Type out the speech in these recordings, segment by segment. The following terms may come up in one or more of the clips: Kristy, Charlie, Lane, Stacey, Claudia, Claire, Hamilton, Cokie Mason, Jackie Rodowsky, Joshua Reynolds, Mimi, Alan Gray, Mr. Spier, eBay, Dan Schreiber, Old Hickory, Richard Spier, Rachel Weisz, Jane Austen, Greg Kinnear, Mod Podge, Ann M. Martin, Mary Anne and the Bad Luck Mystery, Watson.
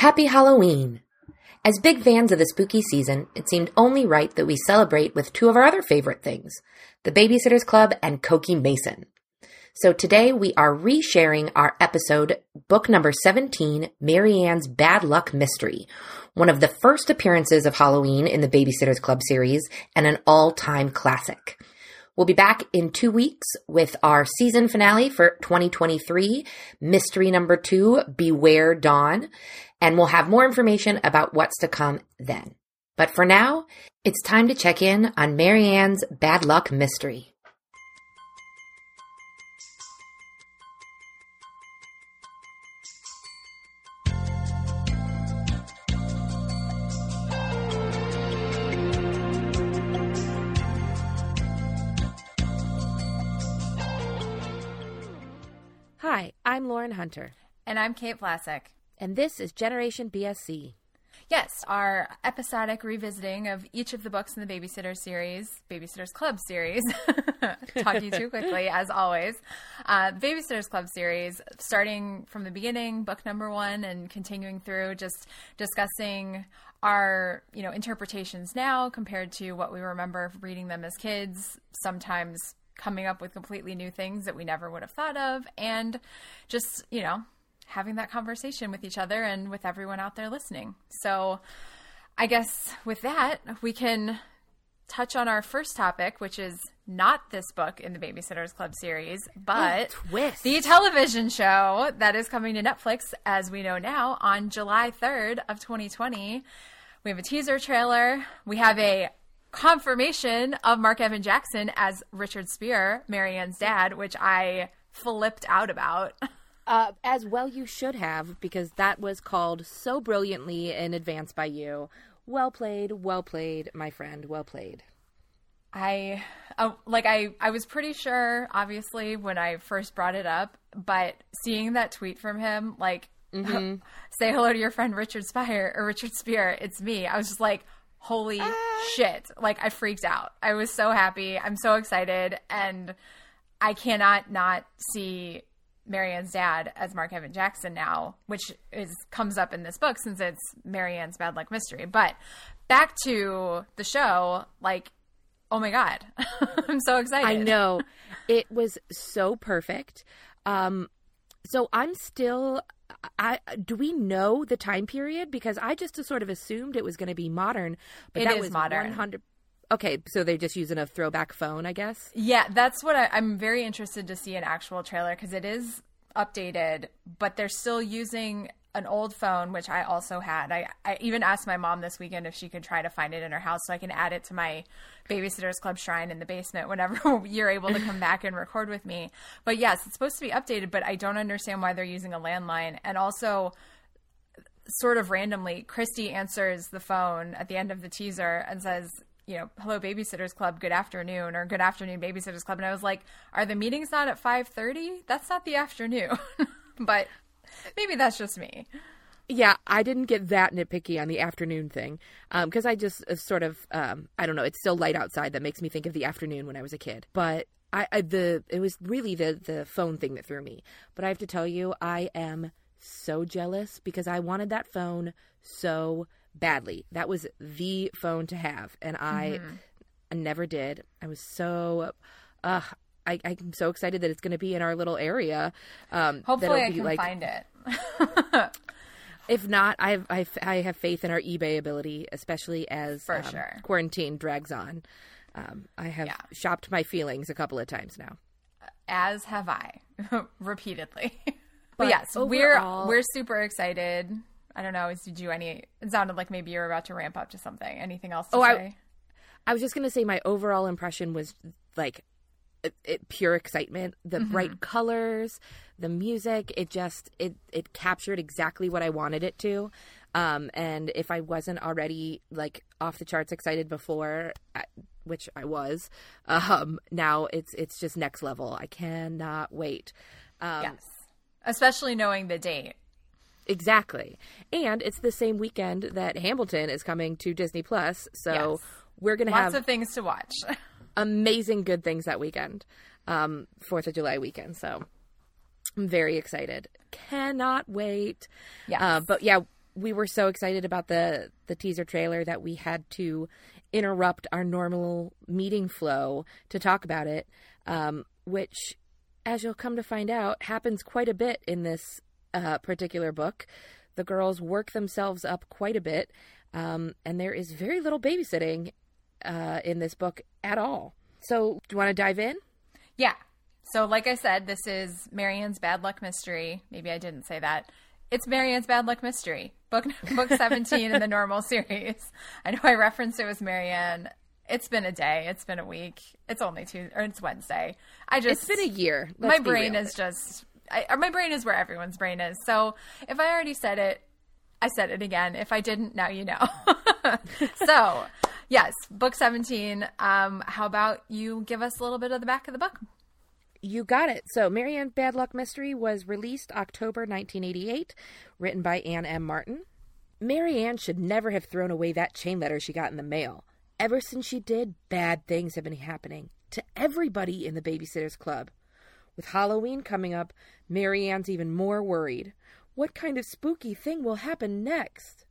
Happy Halloween! As big fans of the spooky season, it seemed only right that we celebrate with two of our other favorite things, the Babysitters Club and Cokie Mason. So today we are resharing our episode, book number 17, Mary Anne's Bad Luck Mystery, one of the first appearances of Halloween in the Babysitters Club series and an all-time classic. We'll be back in 2 weeks with our season finale for 2023, Mystery Number 2, Beware Dawn, and we'll have more information about what's to come then. But for now, it's time to check in on Mary Anne's Bad Luck Mystery. Hi, I'm Lauren Hunter. And I'm Kate Vlasic. And this is Generation BSC. Yes, our episodic revisiting of each of the books in the Babysitters Club series, talking too quickly as always, Babysitters Club series, starting from the beginning, book number 1, and continuing through, just discussing our, interpretations now compared to what we remember reading them as kids, sometimes coming up with completely new things that we never would have thought of, and just, having that conversation with each other and with everyone out there listening. So I guess with that, we can touch on our first topic, which is not this book in the Babysitters Club series, but the television show that is coming to Netflix, as we know now, on July 3rd of 2020. We have a teaser trailer. We have a confirmation of Mark Evan Jackson as Richard Spier, Mary Anne's dad, which I flipped out about. As well you should have, because that was called so brilliantly in advance by you. Well played, my friend, well played. I was pretty sure, obviously, when I first brought it up, but seeing that tweet from him, say hello to your friend Richard Spier, it's me. I was just like, holy shit. I freaked out. I was so happy. I'm so excited. And I cannot not see Mary Anne's dad as Mark Evan Jackson now, which comes up in this book since it's Mary Anne's Bad Luck Mystery. But back to the show, oh my God. I'm so excited. I know. It was so perfect. So I'm still... do we know the time period? Because I just sort of assumed it was going to be modern. But that was modern. 100... Okay, so they're just using a throwback phone, I guess? Yeah, that's what I'm very interested to see an actual trailer, because it is updated, but they're still using an old phone, which I also had. I even asked my mom this weekend if she could try to find it in her house so I can add it to my Babysitter's Club shrine in the basement whenever you're able to come back and record with me. But yes, it's supposed to be updated, but I don't understand why they're using a landline. And also, sort of randomly, Kristy answers the phone at the end of the teaser and says, hello, Babysitter's Club, good afternoon, or good afternoon, Babysitter's Club. And I was like, are the meetings not at 5:30? That's not the afternoon. But... maybe that's just me. Yeah, I didn't get that nitpicky on the afternoon thing because I just sort of, I don't know, it's still light outside. That makes me think of the afternoon when I was a kid. But it was really the phone thing that threw me. But I have to tell you, I am so jealous because I wanted that phone so badly. That was the phone to have, and I never did. I was so... I'm so excited that it's going to be in our little area. Hopefully I can find it. If not, I have faith in our eBay ability, especially as quarantine drags on. I have shopped my feelings a couple of times now. As have I, repeatedly. But yes, we're super excited. I don't know. It sounded like maybe you were about to ramp up to something. Anything else to say? I was just going to say my overall impression was pure excitement, the bright colors, the music, it captured exactly what I wanted it to. And if I wasn't already off the charts excited before, which I was, now it's just next level. I cannot wait. Yes. Especially knowing the date. Exactly. And it's the same weekend that Hamilton is coming to Disney Plus. So we're going to have lots of things to watch. Amazing good things that weekend, 4th of July weekend. So I'm very excited. Cannot wait. Yeah. But yeah, we were so excited about the teaser trailer that we had to interrupt our normal meeting flow to talk about it, which, as you'll come to find out, happens quite a bit in this particular book. The girls work themselves up quite a bit, and there is very little babysitting in this book at all. So do you want to dive in? Yeah. So like I said, this is Mary Anne's Bad Luck Mystery. Maybe I didn't say that. It's Mary Anne's Bad Luck Mystery, book 17 in the normal series. I know I referenced it was Mary Anne. It's been a day. It's been a week. It's only it's Wednesday. It's been a year. Let's my brain is just, my brain is where everyone's brain is. So if I already said it, I said it again. If I didn't, now you know. So yes, book 17. How about you give us a little bit of the back of the book? You got it. So Mary Anne Bad Luck Mystery was released October 1988, written by Ann M. Martin. Mary Anne should never have thrown away that chain letter she got in the mail. Ever since she did, bad things have been happening to everybody in the Babysitters Club. With Halloween coming up, Mary Anne's even more worried. What kind of spooky thing will happen next?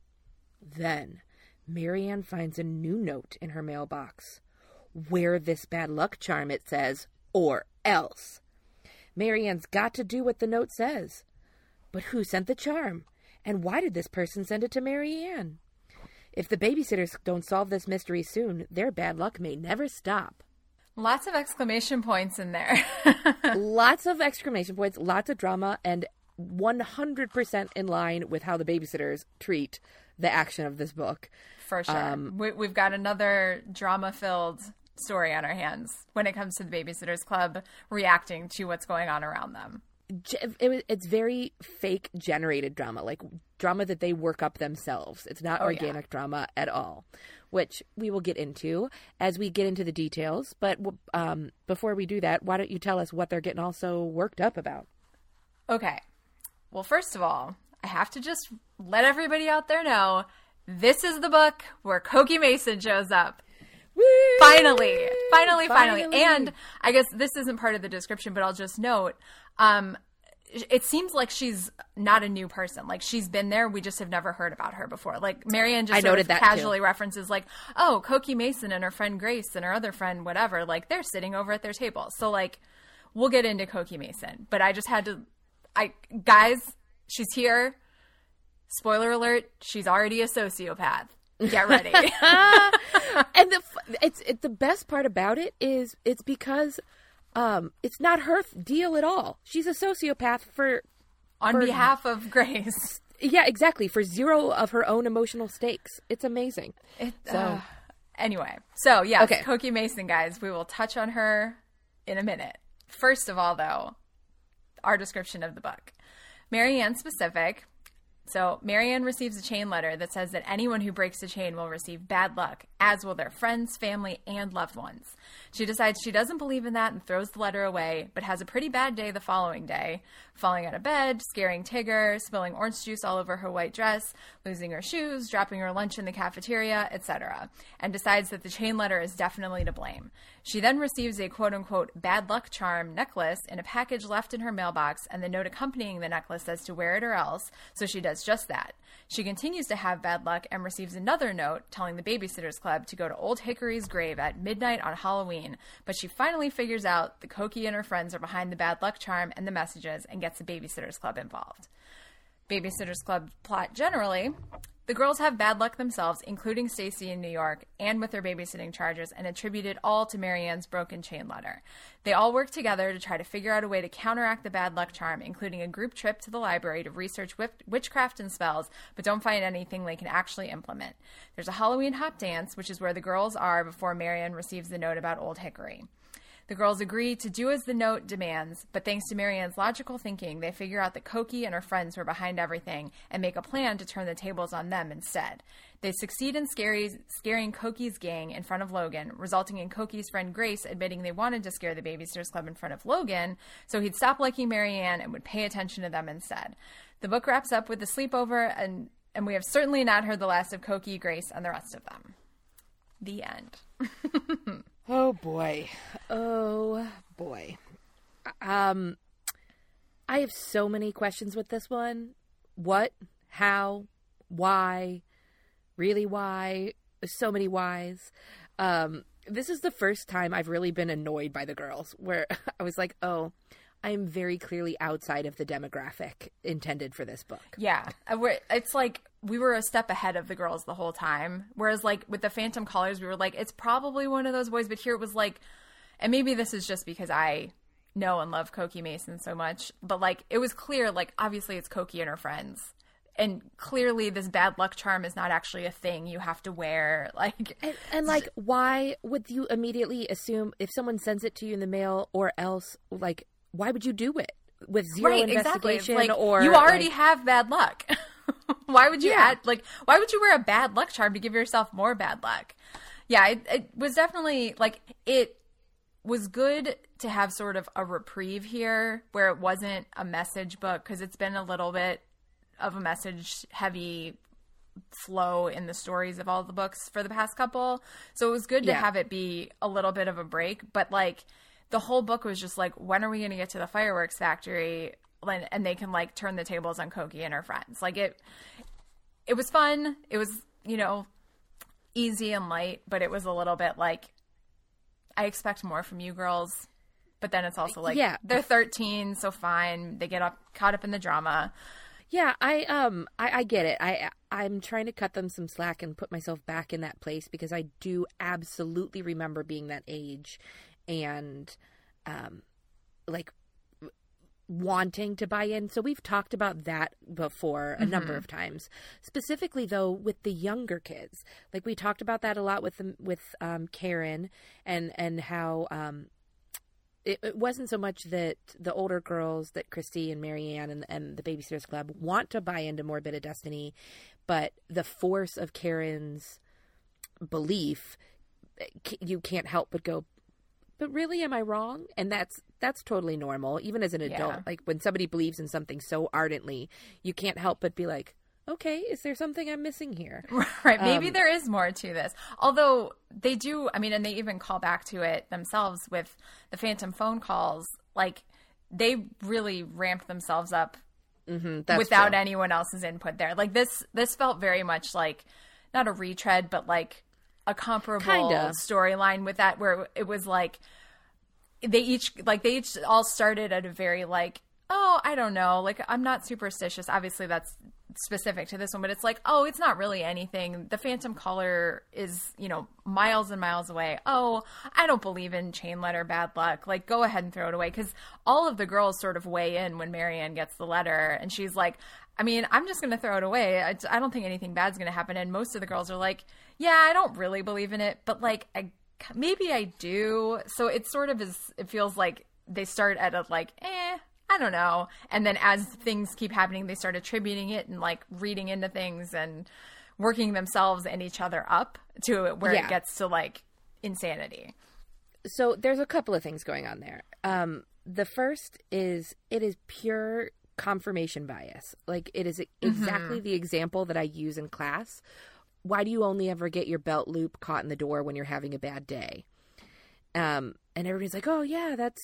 Then, Mary Anne finds a new note in her mailbox. Wear this bad luck charm, it says, or else. Mary Anne's got to do what the note says. But who sent the charm? And why did this person send it to Mary Anne? If the babysitters don't solve this mystery soon, their bad luck may never stop. Lots of exclamation points in there. Lots of exclamation points, lots of drama, and 100% in line with how the babysitters treat the action of this book. For sure. We've got another drama-filled story on our hands when it comes to the Babysitters Club reacting to what's going on around them. It's very fake generated drama, like drama that they work up themselves. It's not organic drama at all, which we will get into as we get into the details. But before we do that, why don't you tell us what they're getting all so worked up about? Okay. Well, first of all, I have to just let everybody out there know this is the book where Cokie Mason shows up. Finally. And I guess this isn't part of the description, but I'll just note, it seems like she's not a new person. Like, she's been there. We just have never heard about her before. Like, Mary Anne just casually references, like, oh, Cokie Mason and her friend Grace and her other friend whatever, like, they're sitting over at their table. So, like, we'll get into Cokie Mason. But I just had to guys, she's here. Spoiler alert, she's already a sociopath. Get ready. And the best part about it is it's because it's not her deal at all. She's a sociopath on behalf of Grace. Yeah, exactly. For zero of her own emotional stakes. It's amazing. Anyway. So, yeah, okay. Cokie Mason, guys. We will touch on her in a minute. First of all, though, our description of the book. Mary Anne specific. So Mary Anne receives a chain letter that says that anyone who breaks the chain will receive bad luck, as will their friends, family, and loved ones. She decides she doesn't believe in that and throws the letter away, but has a pretty bad day the following day, falling out of bed, scaring Tigger, spilling orange juice all over her white dress, losing her shoes, dropping her lunch in the cafeteria, etc., and decides that the chain letter is definitely to blame. She then receives a quote-unquote bad luck charm necklace in a package left in her mailbox, and the note accompanying the necklace says to wear it or else, so she does just that. She continues to have bad luck and receives another note telling the Babysitters Club to go to Old Hickory's grave at midnight on Halloween, but she finally figures out that Cokie and her friends are behind the bad luck charm and the messages and gets the Babysitters Club involved. Babysitters Club plot generally. The girls have bad luck themselves, including Stacey in New York, and with their babysitting charges, and attribute it all to Mary Anne's broken chain letter. They all work together to try to figure out a way to counteract the bad luck charm, including a group trip to the library to research witchcraft and spells, but don't find anything they can actually implement. There's a Halloween hop dance, which is where the girls are before Mary Anne receives the note about Old Hickory. The girls agree to do as the note demands, but thanks to Mary Anne's logical thinking, they figure out that Cokie and her friends were behind everything and make a plan to turn the tables on them instead. They succeed in scaring Cokie's gang in front of Logan, resulting in Cokie's friend Grace admitting they wanted to scare the Babysitters Club in front of Logan, so he'd stop liking Mary Anne and would pay attention to them instead. The book wraps up with the sleepover, and we have certainly not heard the last of Cokie, Grace, and the rest of them. The end. Oh, boy. I have so many questions with this one. What? How? why, really why, so many whys. This is the first time I've really been annoyed by the girls, where I was like, oh, I'm very clearly outside of the demographic intended for this book. Yeah. It's like we were a step ahead of the girls the whole time. Whereas like with the Phantom Callers, we were like, it's probably one of those boys. But here it was like, and maybe this is just because I know and love Cokie Mason so much, but like it was clear, like obviously it's Cokie and her friends. And clearly this bad luck charm is not actually a thing you have to wear. And like, why would you immediately assume if someone sends it to you in the mail or else, like, why would you do it with zero investigation? Exactly. Like, or you already have bad luck. Why would you add, like, why would you wear a bad luck charm to give yourself more bad luck? Yeah, it was definitely like, it was good to have sort of a reprieve here where it wasn't a message book, because it's been a little bit of a message heavy flow in the stories of all the books for the past couple. So it was good to have it be a little bit of a break, but like the whole book was just like, when are we going to get to the fireworks factory? And they can like turn the tables on Cokie and her friends. Like it was fun. It was, you know, easy and light, but it was a little bit like, I expect more from you girls. But then it's also like, they're 13. So fine. They get caught up in the drama. Yeah, I get it. I'm trying to cut them some slack and put myself back in that place, because I do absolutely remember being that age and like wanting to buy in. So we've talked about that before a number of times. Specifically, though, with the younger kids, like we talked about that a lot with Karen and how. It wasn't so much that the older girls, that Kristy and Mary Anne and the Babysitters Club want to buy into Morbid of Destiny, but the force of Karen's belief, you can't help but go, but really, am I wrong? And that's totally normal, even as an adult. Yeah. Like when somebody believes in something so ardently, you can't help but be like, okay, is there something I'm missing here? Right. Maybe there is more to this. Although they do, I mean, and they even call back to it themselves with the phantom phone calls. Like they really ramped themselves up without anyone else's input there. Like this felt very much like not a retread, but like a comparable storyline with that, where it was like they each all started at a very like, oh, I don't know. Like, I'm not superstitious. Obviously, that's specific to this one, but it's like, oh, it's not really anything. The phantom caller is, you know, miles and miles away. Oh, I don't believe in chain letter bad luck. Like, go ahead and throw it away. Because all of the girls sort of weigh in when Mary Anne gets the letter, and she's like, I mean, I'm just going to throw it away. I don't think anything bad's going to happen. And most of the girls are like, yeah, I don't really believe in it, but like, maybe I do. So it sort of is, it feels like they start at a like, I don't know. And then as things keep happening, they start attributing it and like reading into things and working themselves and each other up to it, where it gets to like insanity. So there's a couple of things going on there. The first is it is pure confirmation bias. Like it is exactly the example that I use in class. Why do you only ever get your belt loop caught in the door when you're having a bad day? And everybody's like, oh yeah, that's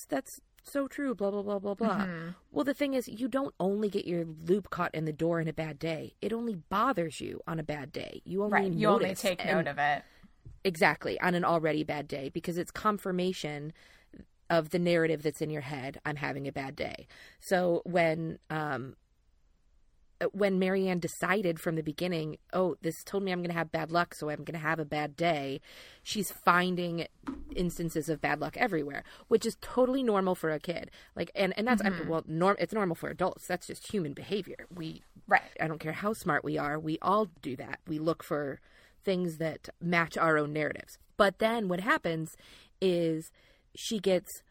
so true, blah, blah, blah, blah, blah. Well, the thing is, you don't only get your loop caught in the door in a bad day. It only bothers you on a bad day. You only notice. You only take note of it. Exactly, on an already bad day, because it's confirmation of the narrative that's in your head, I'm having a bad day. So when Mary Anne decided from the beginning, oh, this told me I'm going to have bad luck, so I'm going to have a bad day, she's finding instances of bad luck everywhere, which is totally normal for a kid. Like, and that's, it's normal for adults. That's just human behavior. I don't care how smart we are. We all do that. We look for things that match our own narratives. But then what happens is she gets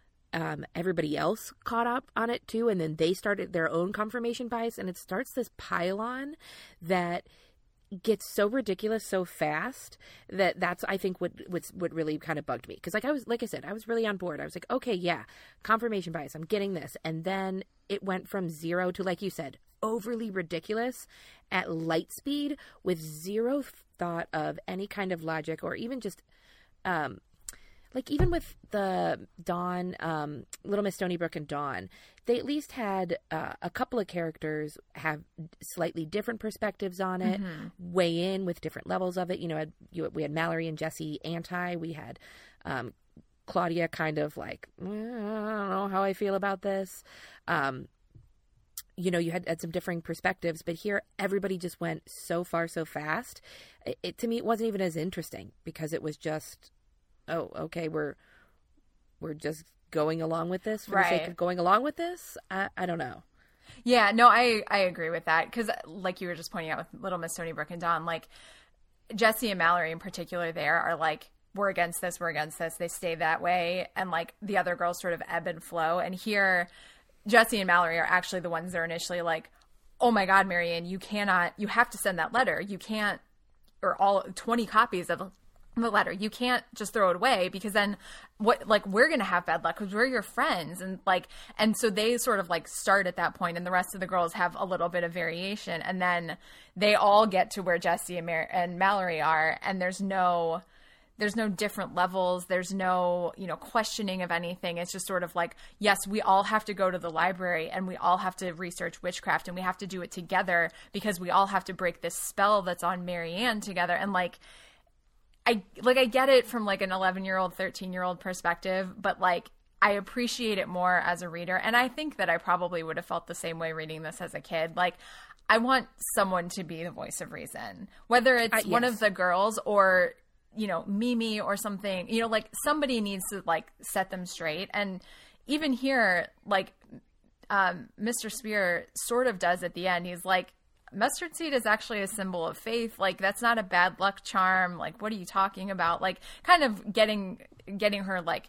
everybody else caught up on it too, and then they started their own confirmation bias, and it starts this pile-on that gets so ridiculous so fast that that's, I think, what really kind of bugged me, because I was really on board. I was like, okay, yeah, confirmation bias, I'm getting this. And then it went from zero to, like you said, overly ridiculous at light speed with zero thought of any kind of logic or even just like even with the Dawn, Little Miss Stony Brook and Dawn, they at least had a couple of characters have slightly different perspectives on it, mm-hmm. weigh in with different levels of it. You know, we had Mallory and Jessi anti. We had Claudia kind of like, I don't know how I feel about this. You know, you had some differing perspectives, but here everybody just went so far so fast. It to me, it wasn't even as interesting because it was just, oh, okay, we're just going along with this for right. the sake of going along with this. I don't know. Yeah, no, I agree with that because, like you were just pointing out with Little Miss Stony Brook and Dawn, like Jessi and Mallory in particular, there are like, we're against this, we're against this. They stay that way, and like the other girls sort of ebb and flow. And here, Jessi and Mallory are actually the ones that are initially like, oh my God, Mary Anne, you have to send that letter. You can't, or all 20 copies of the letter. You can't just throw it away because then what, like, we're going to have bad luck because we're your friends. And like, and so they sort of like start at that point and the rest of the girls have a little bit of variation. And then they all get to where Jessi and Mallory are. And there's no different levels. There's no, you know, questioning of anything. It's just sort of like, yes, we all have to go to the library and we all have to research witchcraft and we have to do it together because we all have to break this spell that's on Mary Anne together. And like, I get it from like an 11-year-old, 13-year-old perspective, but like, I appreciate it more as a reader. And I think that I probably would have felt the same way reading this as a kid. Like, I want someone to be the voice of reason, whether it's one of the girls or, you know, Mimi or something, you know, like somebody needs to like set them straight. And even here, like Mr. Spier sort of does at the end. He's like, mustard seed is actually a symbol of faith. Like, that's not a bad luck charm. Like, what are you talking about? Like, kind of getting her like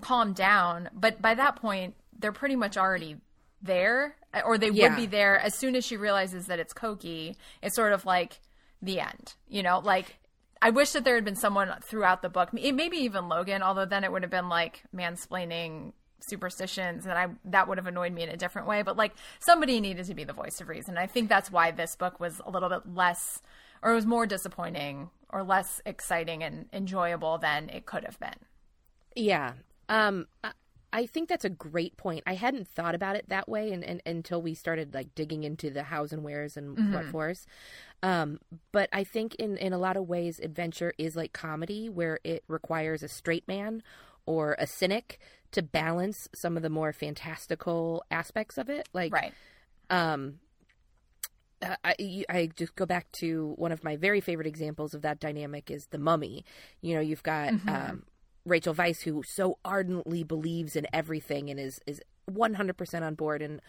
calmed down. But by that point, they're pretty much already there, or they would be there as soon as she realizes that it's Cokie. It's sort of like the end, you know, like, I wish that there had been someone throughout the book, maybe even Logan, although then it would have been like mansplaining superstitions, and that would have annoyed me in a different way. But like, somebody needed to be the voice of reason. I think that's why this book was a little bit less, or it was more disappointing or less exciting and enjoyable than it could have been. Yeah. I think that's a great point. I hadn't thought about it that way and until we started like digging into the hows and wheres and mm-hmm. what fors. But I think in a lot of ways, adventure is like comedy where it requires a straight man or a cynic to balance some of the more fantastical aspects of it. Like, right. I just go back to one of my very favorite examples of that dynamic is The Mummy. You know, you've got... Mm-hmm. Rachel Weisz, who so ardently believes in everything and is 100% on board and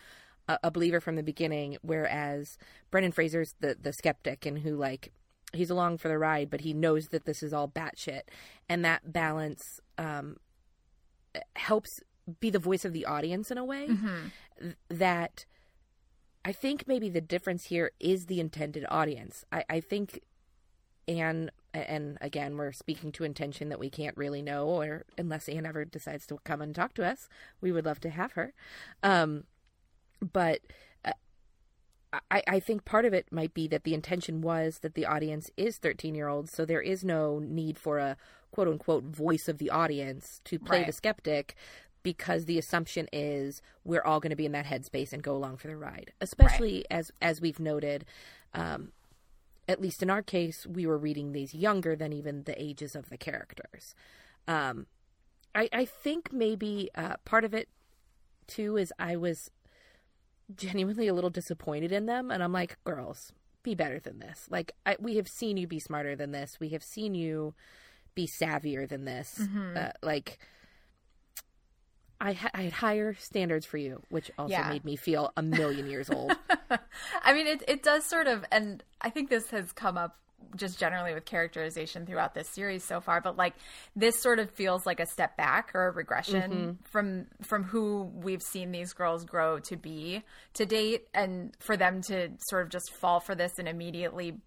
a believer from the beginning, whereas Brendan Fraser's the skeptic and who, like, he's along for the ride, but he knows that this is all batshit. And that balance helps be the voice of the audience in a way mm-hmm. that I think maybe the difference here is the intended audience. I think Anne... And again, we're speaking to intention that we can't really know, or unless Anne ever decides to come and talk to us, we would love to have her. But I think part of it might be that the intention was that the audience is 13-year-olds, so there is no need for a quote unquote voice of the audience to play right. the skeptic, because the assumption is we're all going to be in that headspace and go along for the ride, especially right. as we've noted. At least in our case, we were reading these younger than even the ages of the characters. I think maybe part of it, too, is I was genuinely a little disappointed in them. And I'm like, girls, be better than this. Like, we have seen you be smarter than this. We have seen you be savvier than this. Mm-hmm. I had higher standards for you, which also made me feel a million years old. I mean, it does sort of, and I think this has come up just generally with characterization throughout this series so far, but like this sort of feels like a step back or a regression mm-hmm. from who we've seen these girls grow to be to date, and for them to sort of just fall for this and immediately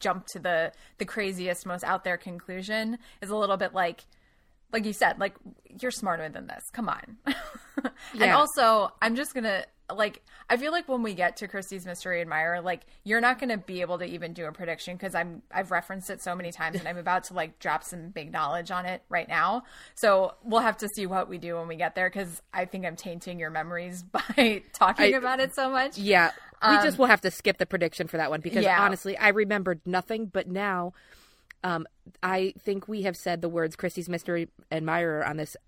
jump to the craziest, most out there conclusion is a little bit like you said, like, you're smarter than this. Come on. Yeah. And also, I'm just going to like, I feel like when we get to Kristy's Mystery Admirer, like, you're not going to be able to even do a prediction because I've referenced it so many times and I'm about to, like, drop some big knowledge on it right now. So we'll have to see what we do when we get there because I think I'm tainting your memories by talking about it so much. Yeah. We just will have to skip the prediction for that one because, honestly, I remembered nothing. But now I think we have said the words Kristy's Mystery Admirer on this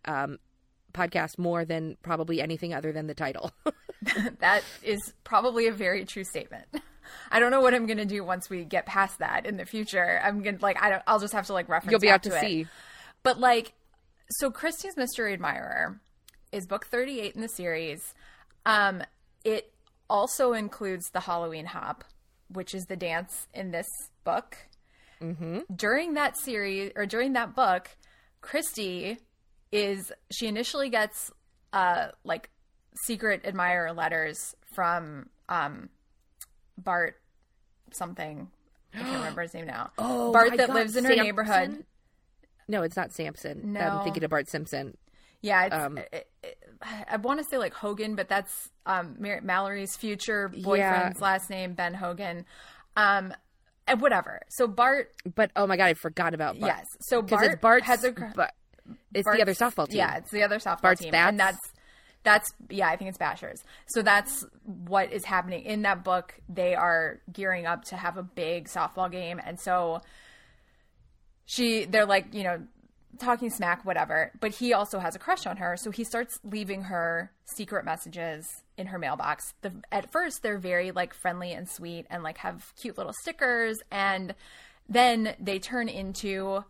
podcast more than probably anything other than the title. That is probably a very true statement. I don't know what I'm going to do once we get past that in the future. I'm going to, like, I'll just have to, like, reference. You'll be out to see. It. But, like, so Kristy's Mystery Admirer is book 38 in the series. It also includes the Halloween Hop, which is the dance in this book. Mm-hmm. During that series, or during that book, Kristy she initially gets, like, secret admirer letters from Bart something. I can't remember his name now. Oh, Bart that lives in her neighborhood. No, it's not Sampson. No. I'm thinking of Bart Simpson. Yeah, it's, I want to say, like, Hogan, but that's Mallory's future boyfriend's last name, Ben Hogan. Whatever. So Bart... But, oh, my God, I forgot about Bart. Yes. So Bart has a... Bart's the other softball team. Yeah, it's the other softball Bart's team. Bats. And that's I think it's Bashers. So that's what is happening in that book. They are gearing up to have a big softball game. And so they're like, you know, talking smack, whatever. But he also has a crush on her. So he starts leaving her secret messages in her mailbox. At first, they're very, like, friendly and sweet and, like, have cute little stickers. And then they turn into...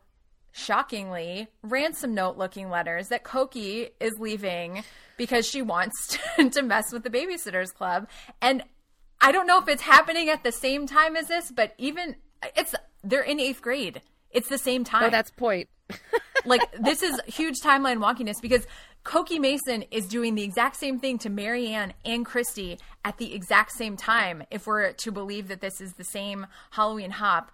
shockingly, ransom note-looking letters that Cokie is leaving because she wants to mess with the Babysitters Club. And I don't know if it's happening at the same time as this, but even they're in 8th grade. It's the same time. Oh, that's point. Like, this is huge timeline wonkiness because Cokie Mason is doing the exact same thing to Mary Anne and Kristy at the exact same time, if we're to believe that this is the same Halloween Hop.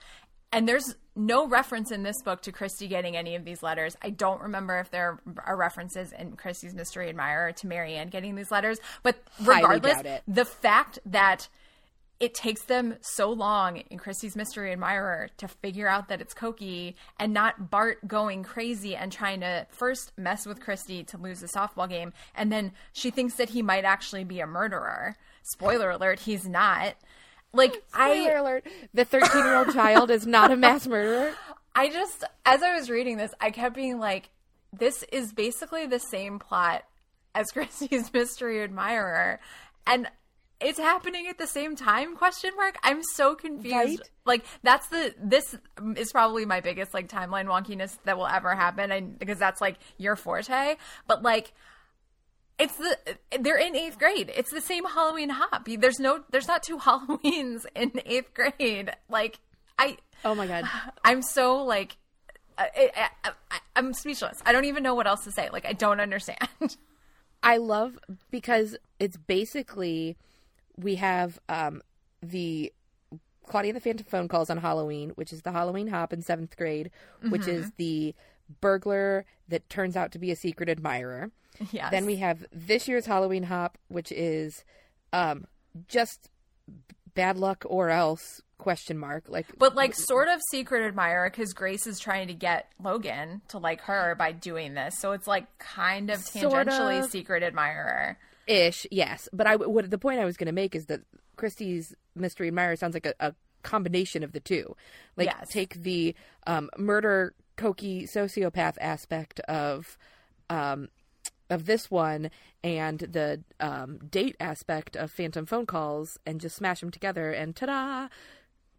And there's no reference in this book to Kristy getting any of these letters. I don't remember if there are references in Kristy's Mystery Admirer to Mary Anne getting these letters. But regardless, the fact that it takes them so long in Kristy's Mystery Admirer to figure out that it's Cokie and not Bart going crazy and trying to first mess with Kristy to lose the softball game. And then she thinks that he might actually be a murderer. Spoiler alert, he's not. Like, spoiler alert, the 13-year-old child is not a mass murderer. I just, as I was reading this, I kept being like, this is basically the same plot as Kristy's Mystery Admirer. And it's happening at the same time, question mark? I'm so confused. Right? Like, this is probably my biggest, like, timeline wonkiness that will ever happen. Because that's, like, your forte. But, like... they're in 8th grade. It's the same Halloween Hop. There's not two Halloweens in 8th grade. Like, oh my God. I'm so, like, I'm speechless. I don't even know what else to say. Like, I don't understand. I love, because it's basically, we have the Claudia and the Phantom phone calls on Halloween, which is the Halloween Hop in 7th grade, mm-hmm. which is the burglar that turns out to be a secret admirer. Yes. Then we have this year's Halloween Hop, which is just bad luck or else ? But, like, sort of secret admirer, because Grace is trying to get Logan to like her by doing this. So it's, like, kind of tangentially secret admirer ish. Yes. But the point I was going to make is that Kristy's Mystery Admirer sounds like a combination of the two. Like, take the murder Cokie sociopath aspect of this one and the date aspect of Phantom phone calls and just smash them together and ta-da,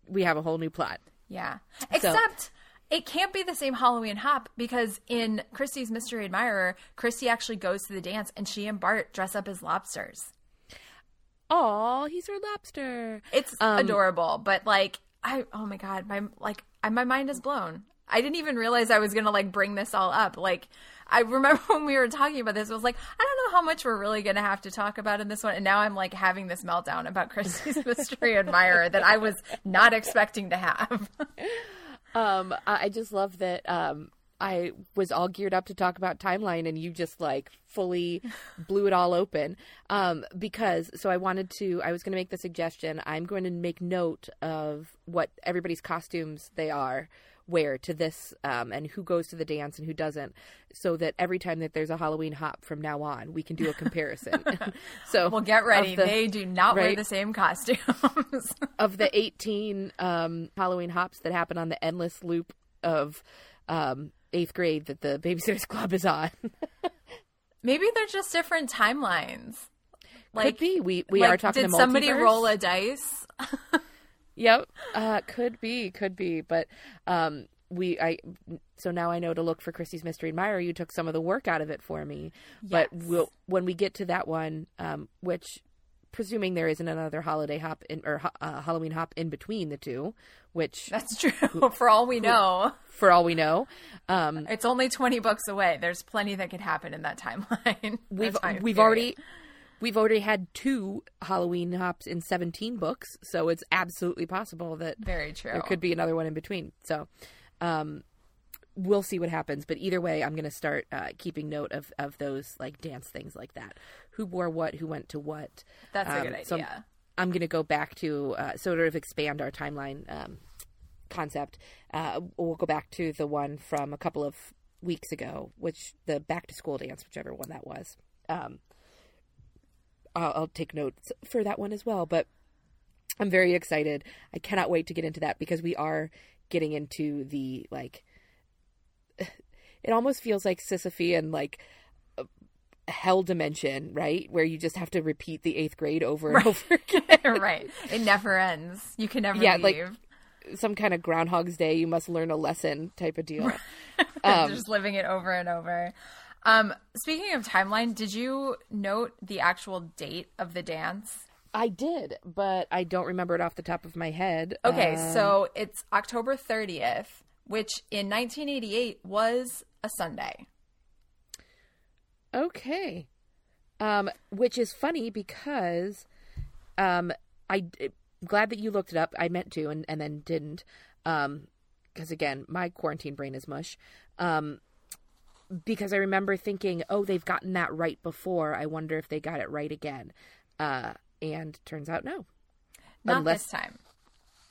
we have a whole new plot. Yeah. Except it can't be the same Halloween Hop, because in Kristy's Mystery Admirer, Kristy actually goes to the dance and she and Bart dress up as lobsters. Oh, he's her lobster. It's adorable, but, like, oh my God, my mind is blown. I didn't even realize I was going to, like, bring this all up. Like, I remember when we were talking about this, I was like, I don't know how much we're really going to have to talk about in this one. And now I'm, like, having this meltdown about Kristy's Mystery Admirer that I was not expecting to have. I just love that I was all geared up to talk about timeline, and you just like fully blew it all open. I was going to make the suggestion. I'm going to make note of what everybody's costumes they are, wear to this, and who goes to the dance and who doesn't, so that every time that there's a Halloween hop from now on, we can do a comparison. So well, get ready. They do not wear the same costumes. Of the 18 Halloween hops that happen on the endless loop of 8th grade that the Babysitters Club is on. Maybe they're just different timelines. Like, could be. We like, are talking about multiverse. Did somebody roll a dice? Yep. Could be. But so now I know to look for Kristy's Mystery Admirer. You took some of the work out of it for me. Yes. But when we get to that one, which, presuming there isn't another holiday hop or Halloween hop in between the two, which that's true. For all we know. It's only 20 books away. There's plenty that could happen in that timeline. We've already had 2 Halloween hops in 17 books, so it's absolutely possible that there could be another one in between. So we'll see what happens. But either way, I'm going to start keeping note of those like dance things like that. Who wore what, who went to what. That's a good idea. So I'm going to go back to sort of expand our timeline concept. We'll go back to the one from a couple of weeks ago, which the back-to-school dance, whichever one that was. I'll take notes for that one as well, but I'm very excited. I cannot wait to get into that because we are getting into the, like, it almost feels like Sisyphean, like, hell dimension, right? Where you just have to repeat the 8th grade over and over again. Right. It never ends. You can never leave. Like, some kind of Groundhog's Day, you must learn a lesson type of deal. Just living it over and over. Speaking of timeline, did you note the actual date of the dance? I did, but I don't remember it off the top of my head. Okay, so it's October 30th, which in 1988 was a Sunday. Okay. Which is funny because I'm glad that you looked it up. I meant to and then didn't because, again, my quarantine brain is mush. Because I remember thinking, oh, they've gotten that right before. I wonder if they got it right again. And turns out, no. Not this time.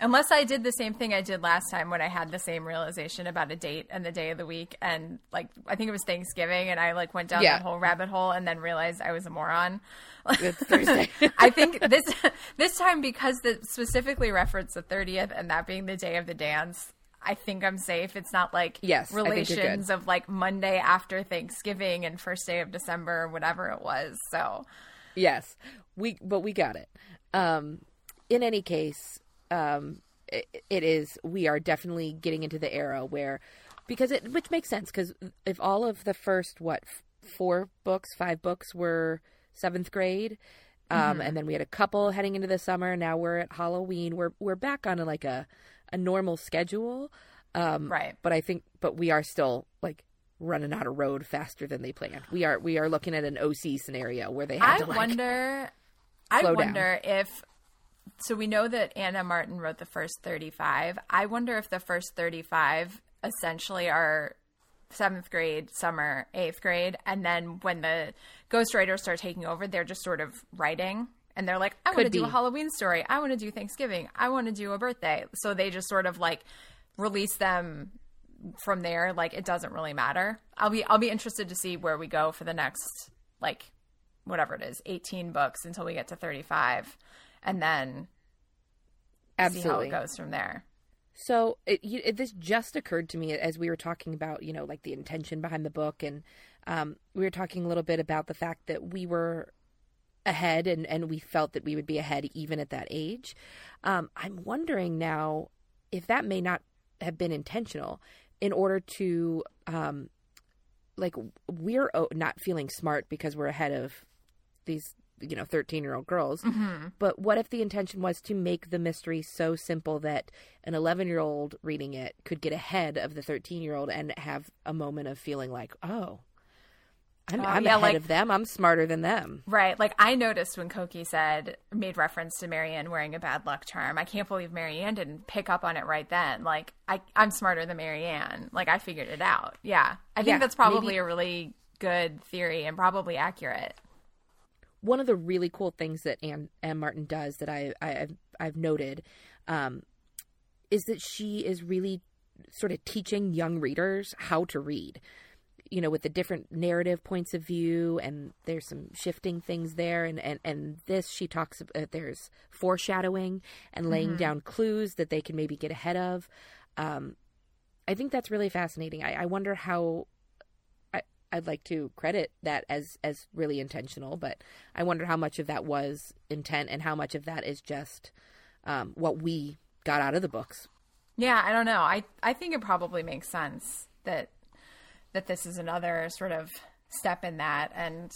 Unless I did the same thing I did last time when I had the same realization about a date and the day of the week. And, like, I think it was Thanksgiving, and I, like, went down the whole rabbit hole and then realized I was a moron. It's Thursday. I think this time, because it specifically referenced the 30th and that being the day of the dance, I think I'm safe. It's not like relations of like Monday after Thanksgiving and first day of December or whatever it was. So, yes, we got it. In any case, we are definitely getting into the era where, which makes sense because if all of the first, 5 books were 7th grade, and then we had a couple heading into the summer. Now we're at Halloween. We're back on like a normal schedule. Right. But we are still like running out of road faster than they planned. We are looking at an OC scenario where they had to like slow down. So we know that Ann M. Martin wrote the first 35. I wonder if the first 35 essentially are 7th grade, summer, 8th grade. And then when the ghostwriters start taking over, they're just sort of writing. And they're like, I want to do a Halloween story. I want to do Thanksgiving. I want to do a birthday. So they just sort of like release them from there. Like it doesn't really matter. I'll be interested to see where we go for the next like whatever it is, 18 books until we get to 35, and then see how it goes from there. So this just occurred to me as we were talking about, you know, like the intention behind the book, and we were talking a little bit about the fact that we were ahead and we felt that we would be ahead even at that age. I'm wondering now if that may not have been intentional in order to like we're not feeling smart because we're ahead of these, you know, 13-year-old girls. Mm-hmm. But what if the intention was to make the mystery so simple that an 11-year-old reading it could get ahead of the 13-year-old and have a moment of feeling like, oh, I'm ahead of them. I'm smarter than them. Right. Like, I noticed when Cokie made reference to Mary Anne wearing a bad luck charm. I can't believe Mary Anne didn't pick up on it right then. Like, I'm smarter than Mary Anne. Like, I figured it out. Yeah. I think that's probably a really good theory and probably accurate. One of the really cool things that Ann M. Martin does that I've noted is that she is really sort of teaching young readers how to read. You know, with the different narrative points of view, and there's some shifting things there. And this, she talks about there's foreshadowing and laying down clues that they can maybe get ahead of. I think that's really fascinating. I wonder how I'd like to credit that as really intentional, but I wonder how much of that was intent and how much of that is just what we got out of the books. Yeah, I don't know. I think it probably makes sense that this is another sort of step in that. And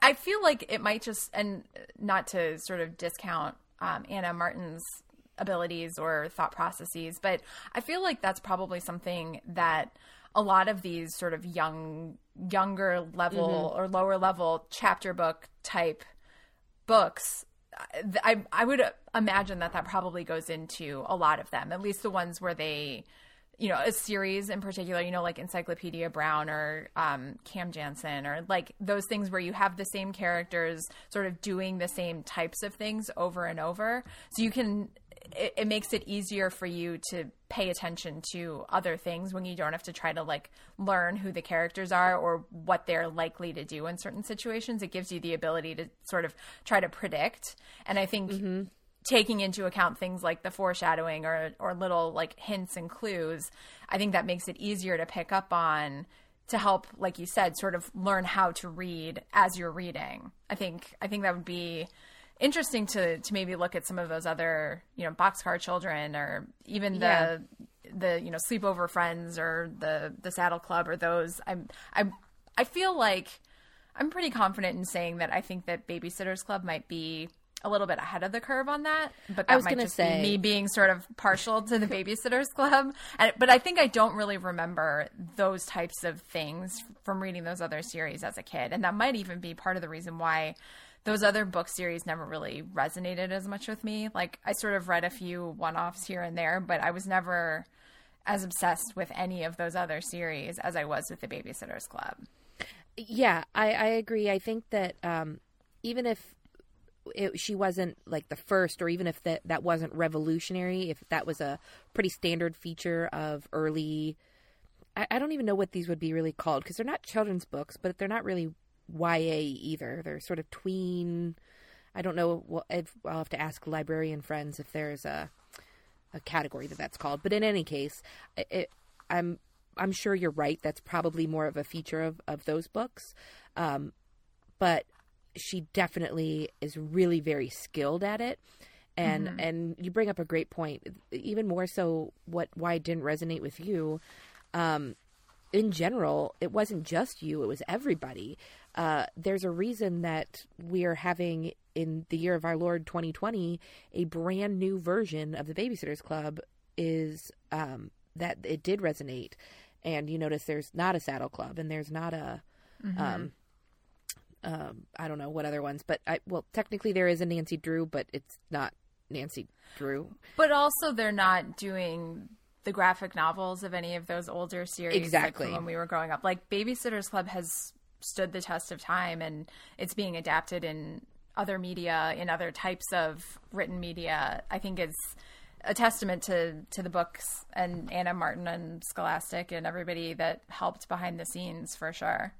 I feel like it might just, and not to sort of discount Anna Martin's abilities or thought processes, but I feel like that's probably something that a lot of these sort of younger level or lower level chapter book type books, I would imagine that probably goes into a lot of them, at least the ones where they, you know, a series in particular, you know, like Encyclopedia Brown or Cam Jansen, or like those things where you have the same characters sort of doing the same types of things over and over. So you can, it makes it easier for you to pay attention to other things when you don't have to try to like learn who the characters are or what they're likely to do in certain situations. It gives you the ability to sort of try to predict. And I think taking into account things like the foreshadowing or little like hints and clues, I think that makes it easier to pick up on to help, like you said, sort of learn how to read as you're reading. I think that would be interesting to maybe look at some of those other, you know, Boxcar Children or even the you know, Sleepover Friends or the Saddle Club or those. I feel like I'm pretty confident in saying that I think that Babysitters Club might be a little bit ahead of the curve on that, but that might just be me being sort of partial to the Babysitters Club. But I think I don't really remember those types of things from reading those other series as a kid. And that might even be part of the reason why those other book series never really resonated as much with me. Like, I sort of read a few one-offs here and there, but I was never as obsessed with any of those other series as I was with the Babysitters Club. Yeah, I agree. I think that even if she wasn't like the first, or even if that wasn't revolutionary, if that was a pretty standard feature of early, I don't even know what these would be really called, because they're not children's books, but they're not really YA either. They're sort of tween. I don't know. Well, I'll have to ask librarian friends if there's a category that's called. But in any case, I'm sure you're right. That's probably more of a feature of those books. But she definitely is really very skilled at it. And and you bring up a great point, even more so why it didn't resonate with you. In general, it wasn't just you, it was everybody. There's a reason that we are having, in the year of our Lord 2020, a brand new version of the Babysitters Club is that it did resonate. And you notice there's not a Saddle Club and there's not a... I don't know what other ones, but technically there is a Nancy Drew, but it's not Nancy Drew. But also they're not doing the graphic novels of any of those older series. Exactly. Like when we were growing up, like Babysitters Club has stood the test of time, and it's being adapted in other media, in other types of written media. I think it's a testament to the books and Anna Martin and Scholastic and everybody that helped behind the scenes, for sure.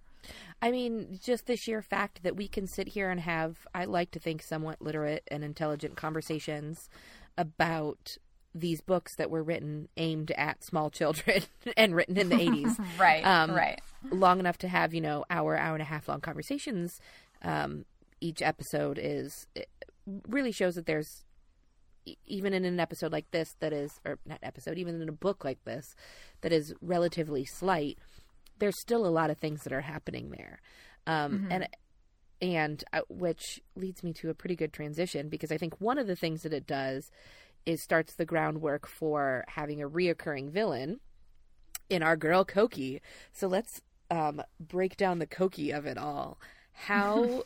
I mean, just the sheer fact that we can sit here and have, I like to think, somewhat literate and intelligent conversations about these books that were written aimed at small children and written in the 80s. Right. Long enough to have, you know, hour and a half long conversations. Each episode really shows that there's, even in an episode like this that is, or not episode, even in a book like this that is relatively slight, there's still a lot of things that are happening there. And which leads me to a pretty good transition, because I think one of the things that it does is starts the groundwork for having a reoccurring villain in our girl Cokie. So let's break down the Cokie of it all. How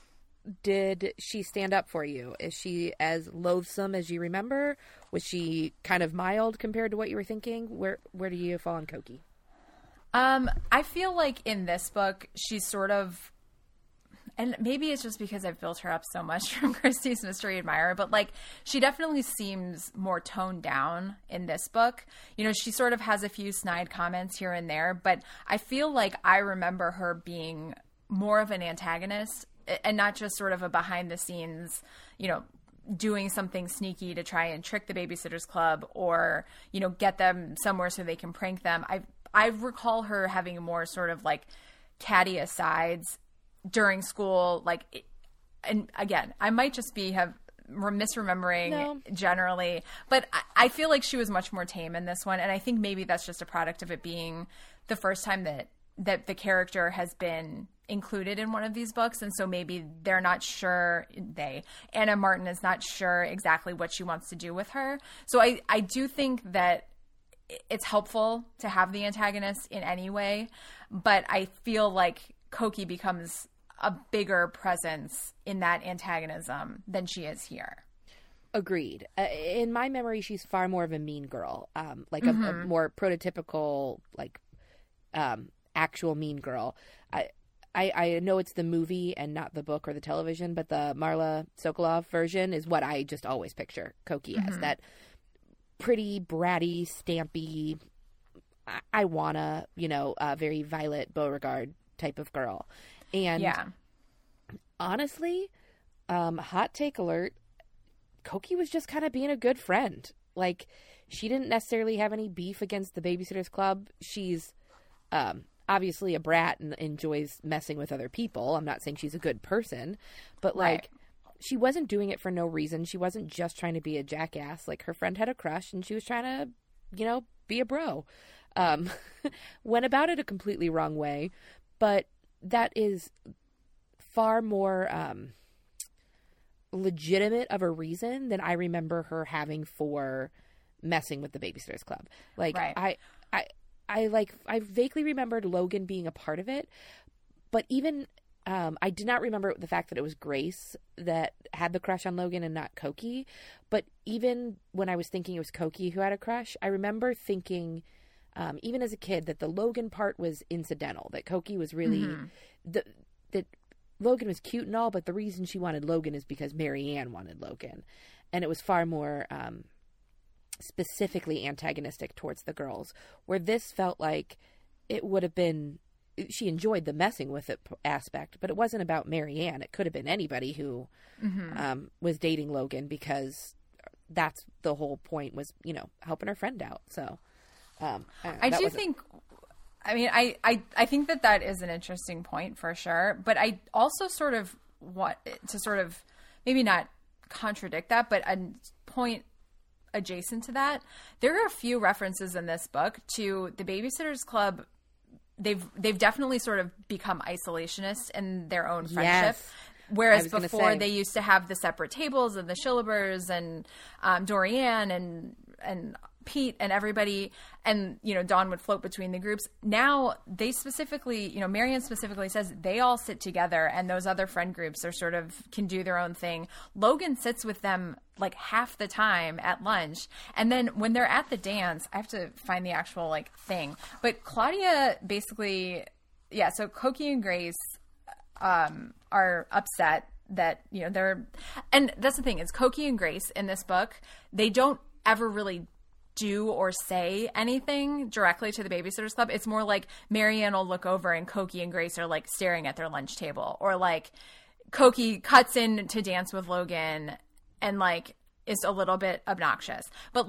did she stand up for you? Is she as loathsome as you remember? Was she kind of mild compared to what you were thinking? Where do you fall on Cokie? I feel like in this book, she's sort of, and maybe it's just because I've built her up so much from Kristy's Mystery Admirer, but like she definitely seems more toned down in this book. You know, she sort of has a few snide comments here and there, but I feel like I remember her being more of an antagonist and not just sort of a behind the scenes, you know, doing something sneaky to try and trick the Babysitters Club or, you know, get them somewhere so they can prank them. I recall her having more sort of like catty asides during school, like, and again, I might just be misremembering generally, but I feel like she was much more tame in this one, and I think maybe that's just a product of it being the first time that the character has been included in one of these books, and so maybe they're not sure, Ann M. Martin is not sure exactly what she wants to do with her. So I do think that it's helpful to have the antagonist in any way, but I feel like Cokie becomes a bigger presence in that antagonism than she is here. Agreed. In my memory, she's far more of a mean girl, a more prototypical, actual mean girl. I know it's the movie and not the book or the television, but the Marla Sokolov version is what I just always picture Cokie as, that pretty, bratty, stampy, very Violet Beauregard type of girl. And honestly, hot take alert, Cokie was just kind of being a good friend. Like, she didn't necessarily have any beef against the Babysitters Club. She's obviously a brat and enjoys messing with other people. I'm not saying she's a good person, but she wasn't doing it for no reason. She wasn't just trying to be a jackass. Like, her friend had a crush and she was trying to, be a bro. Went about it a completely wrong way. But that is far more legitimate of a reason than I remember her having for messing with the Babysitters Club. I vaguely remembered Logan being a part of it, but even I did not remember the fact that it was Grace that had the crush on Logan and not Cokie. But even when I was thinking it was Cokie who had a crush, I remember thinking, even as a kid, that the Logan part was incidental, that Cokie was really that Logan was cute and all, but the reason she wanted Logan is because Mary Anne wanted Logan. And it was far more specifically antagonistic towards the girls, where this felt like it would have been, she enjoyed the messing with it aspect, but it wasn't about Mary Anne. It could have been anybody who was dating Logan, because that's the whole point, was, helping her friend out. So... I think that is an interesting point for sure, but I also sort of want to sort of maybe not contradict that, but a point adjacent to that. There are a few references in this book to the Babysitters Club. They've definitely sort of become isolationists in their own friendship. Yes. Whereas before they used to have the separate tables and the Shillabers and Dorianne and Pete and everybody, and Dawn would float between the groups. Now they specifically, Mary Anne specifically says they all sit together, and those other friend groups are sort of can do their own thing. Logan sits with them like half the time at lunch, and then when they're at the dance, I have to find the actual thing. But Claudia basically, so Cokie and Grace are upset that they're, and that's the thing, is Cokie and Grace in this book, they don't ever really do or say anything directly to the Babysitters Club. It's more like Mary Anne will look over and Cokie and Grace are staring at their lunch table, or Cokie cuts in to dance with Logan and is a little bit obnoxious. But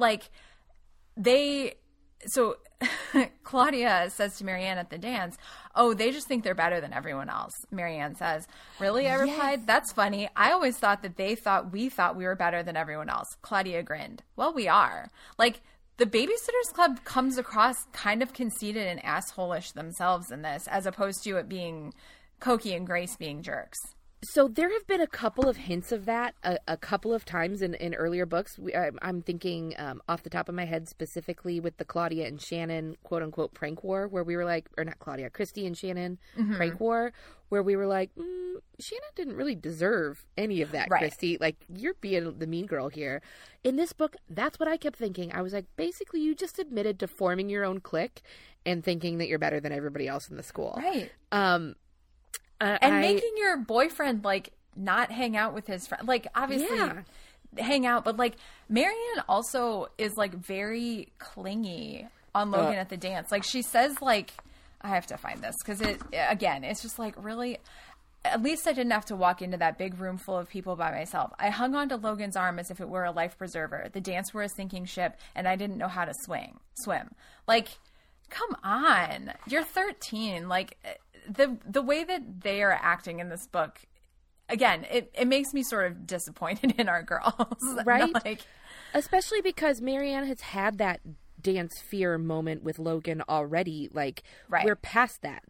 so Claudia says to Mary Anne at the dance, "Oh, they just think they're better than everyone else." Mary Anne says, "Really?" I replied, yes. "That's funny. I always thought that they thought we were better than everyone else." Claudia grinned. "Well, we are." The Babysitters Club comes across kind of conceited and asshole-ish themselves in this, as opposed to it being Cokie and Grace being jerks. So there have been a couple of hints of that a couple of times in earlier books. I'm thinking off the top of my head specifically with the Claudia and Shannon quote-unquote prank war where we were like, or not Claudia, Kristy and Shannon mm-hmm. prank war where we were like, Shannon didn't really deserve any of that, right. Kristy. Like, you're being the mean girl here. In this book, that's what I kept thinking. I was like, basically, you just admitted to forming your own clique and thinking that you're better than everybody else in the school. Right. And making your boyfriend, like, not hang out with his friend. Like, obviously hang out. But, like, Mary Anne also is, like, very clingy on Logan at the dance. Like, she says, like, I have to find this because it, again, it's just, like, really, at least I didn't have to walk into that big room full of people by myself. I hung on to Logan's arm as if it were a life preserver. The dance were a sinking ship, and I didn't know how to swim. Like, come on. You're 13. Like, the way that they are acting in this book, again, it makes me sort of disappointed in our girls. Right? Like, especially because Mary Anne has had that dance fear moment with Logan already. Like, right. We're past that.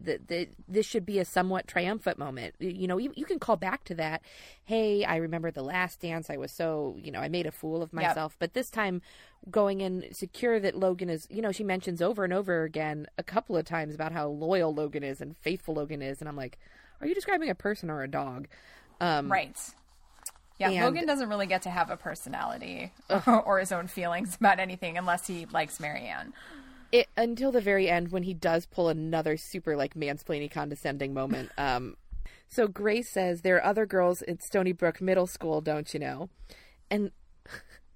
This should be a somewhat triumphant moment. You know, you can call back to that. Hey, I remember the last dance. I was so, you know, I made a fool of myself. Yep. But this time going in secure that Logan is, you know, she mentions over and over again a couple of times about how loyal Logan is and faithful Logan is. And I'm like, are you describing a person or a dog? Right. Yeah, and Logan doesn't really get to have a personality or his own feelings about anything unless he likes Mary Anne. Until the very end when he does pull another super, like, mansplaining, condescending moment. So Grace says, there are other girls at Stony Brook Middle School, don't you know? And